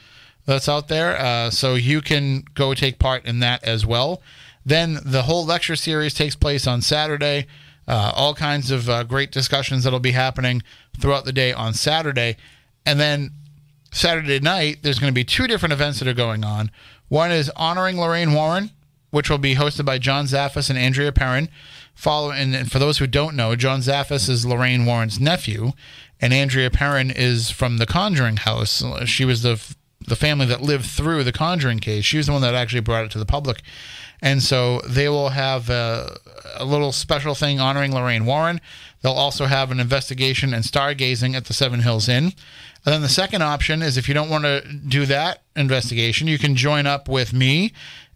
that's out there. So you can go take part in that as well. Then the whole lecture series takes place on Saturday. All kinds of great discussions that will be happening throughout the day on Saturday. And then Saturday night, there's going to be two different events that are going on. One is Honoring Lorraine Warren, which will be hosted by John Zaffis and Andrea Perrin. And for those who don't know, John Zaffis is Lorraine Warren's nephew, and Andrea Perrin is from The Conjuring House. She was the family that lived through The Conjuring case. She was the one that actually brought it to the public. And so they will have a little special thing honoring Lorraine Warren. They'll also have an investigation and stargazing at the Seven Hills Inn. And then the second option is if you don't want to do that investigation, you can join up with me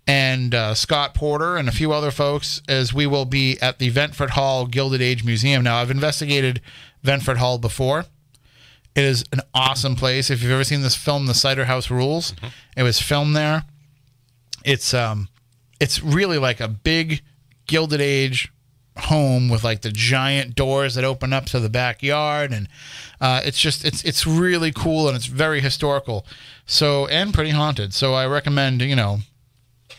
and Scott Porter and a few other folks as we will be at the Ventford Hall Gilded Age Museum. Now, I've investigated Ventford Hall before. It is an awesome place. If you've ever seen this film, The Cider House Rules, It was filmed there. It's really like a big Gilded Age home with like the giant doors that open up to the backyard, and it's really cool, and it's very historical, so, and pretty haunted. So I recommend,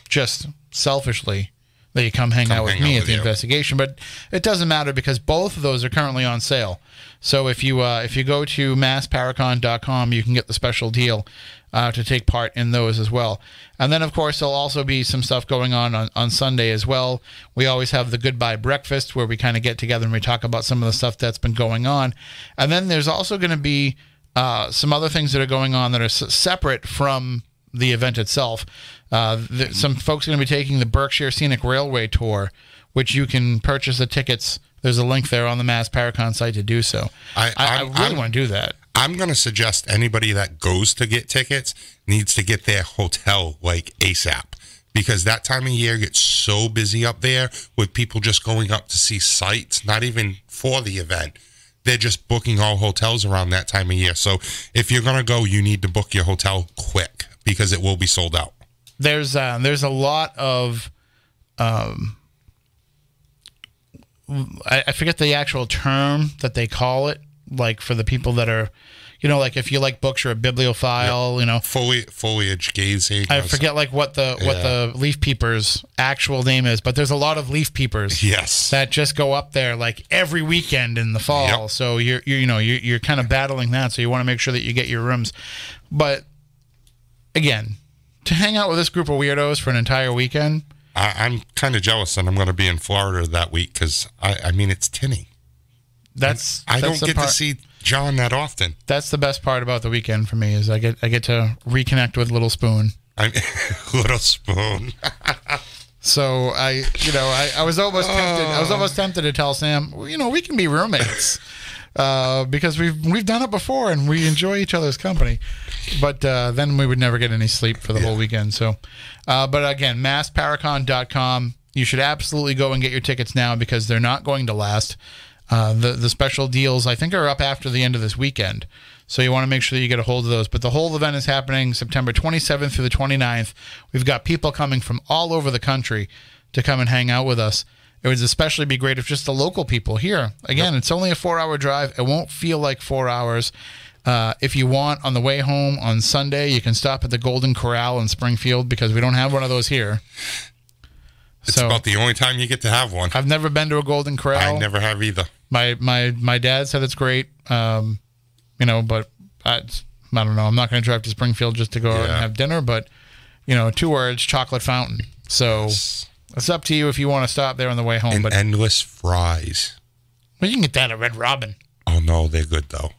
just selfishly, that you come hang out with me at the investigation. But it doesn't matter because both of those are currently on sale. So if you go to massparacon.com, you can get the special deal to take part in those as well. And then, of course, there'll also be some stuff going on Sunday as well. We always have the Goodbye Breakfast where we kind of get together and we talk about some of the stuff that's been going on. And then there's also going to be some other things that are going on that are separate from the event itself. Some folks are going to be taking the Berkshire Scenic Railway Tour, which you can purchase the tickets. There's a link there on the Mass Paracon site to do so. I really want to do that. I'm going to suggest anybody that goes to get tickets needs to get their hotel like ASAP, because that time of year gets so busy up there with people just going up to see sights, not even for the event. They're just booking all hotels around that time of year. So if you're going to go, you need to book your hotel quick because it will be sold out. There's a lot of, I forget the actual term that they call it, like for the people that are, like if you like books, you're a bibliophile, Foliage gazing. I forget like what the leaf peepers' actual name is, but there's a lot of leaf peepers. Yes. That just go up there like every weekend in the fall. Yep. So you're kind of battling that. So you want to make sure that you get your rooms. But again, to hang out with this group of weirdos for an entire weekend, I'm kind of jealous, and I'm going to be in Florida that week because I mean it's tinny. I don't get to see John that often. That's the best part about the weekend for me is I get to reconnect with Little Spoon. Little Spoon. So I was almost tempted to tell Sam, we can be roommates. Because we've done it before and we enjoy each other's company, but then we would never get any sleep for the whole weekend. So, but again, massparacon.com. You should absolutely go and get your tickets now because they're not going to last. The special deals I think are up after the end of this weekend, so you want to make sure that you get a hold of those. But the whole event is happening September 27th through the 29th. We've got people coming from all over the country to come and hang out with us. It would especially be great if just the local people here. Again, It's only a 4-hour drive. It won't feel like 4 hours. If you want, on the way home on Sunday, you can stop at the Golden Corral in Springfield because we don't have one of those here. It's about the only time you get to have one. I've never been to a Golden Corral. I never have either. My dad said it's great, but I don't know. I'm not going to drive to Springfield just to go out and have dinner, but, 2 words, chocolate fountain. So... Yes. It's up to you if you want to stop there on the way home. But endless fries. Well, you can get that at Red Robin. Oh, no, they're good, though.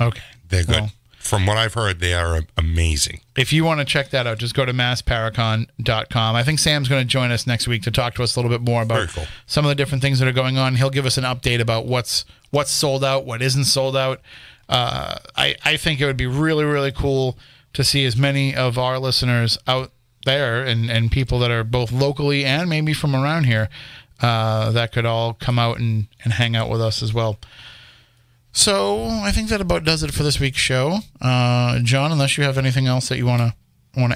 Okay. They're good. Well, From what I've heard, they are amazing. If you want to check that out, just go to massparacon.com. I think Sam's going to join us next week to talk to us a little bit more about some of the different things that are going on. He'll give us an update about what's sold out, what isn't sold out. I think it would be really, really cool to see as many of our listeners out there and people that are both locally and maybe from around here that could all come out and hang out with us as well. So I think that about does it for this week's show. John, unless you have anything else that you want to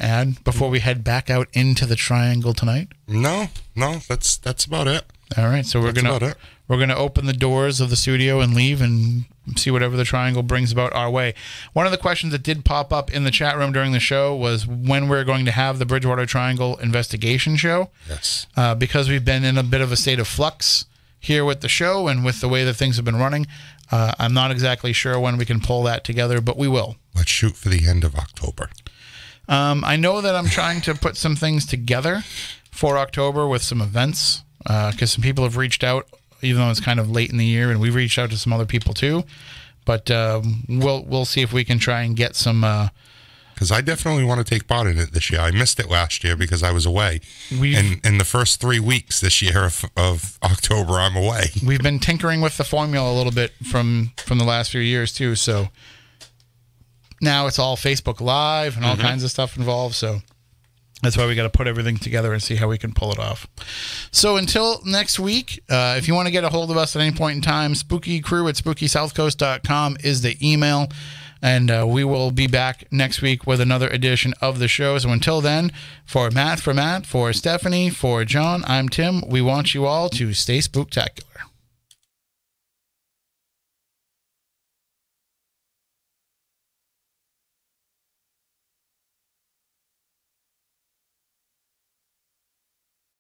add before we head back out into the triangle tonight? No, that's about it. All right, so we're gonna open the doors of the studio and leave and see whatever the triangle brings about our way. One of the questions that did pop up in the chat room during the show was when we're going to have the Bridgewater Triangle investigation show. Yes, because we've been in a bit of a state of flux here with the show and with the way that things have been running. I'm not exactly sure when we can pull that together, but we will. Let's shoot for the end of October. I know that I'm trying to put some things together for October with some events, because some people have reached out, even though it's kind of late in the year, and we've reached out to some other people too. But we'll see if we can try and get some... Because I definitely want to take part in it this year. I missed it last year because I was away. And the first 3 weeks this year of October, I'm away. We've been tinkering with the formula a little bit from the last few years, too. So now it's all Facebook Live and all kinds of stuff involved. So that's why we got to put everything together and see how we can pull it off. So until next week, if you want to get a hold of us at any point in time, spookycrew@spookysouthcoast.com is the email. And we will be back next week with another edition of the show. So until then, for Matt, for Stephanie, for John, I'm Tim. We want you all to stay spooktacular.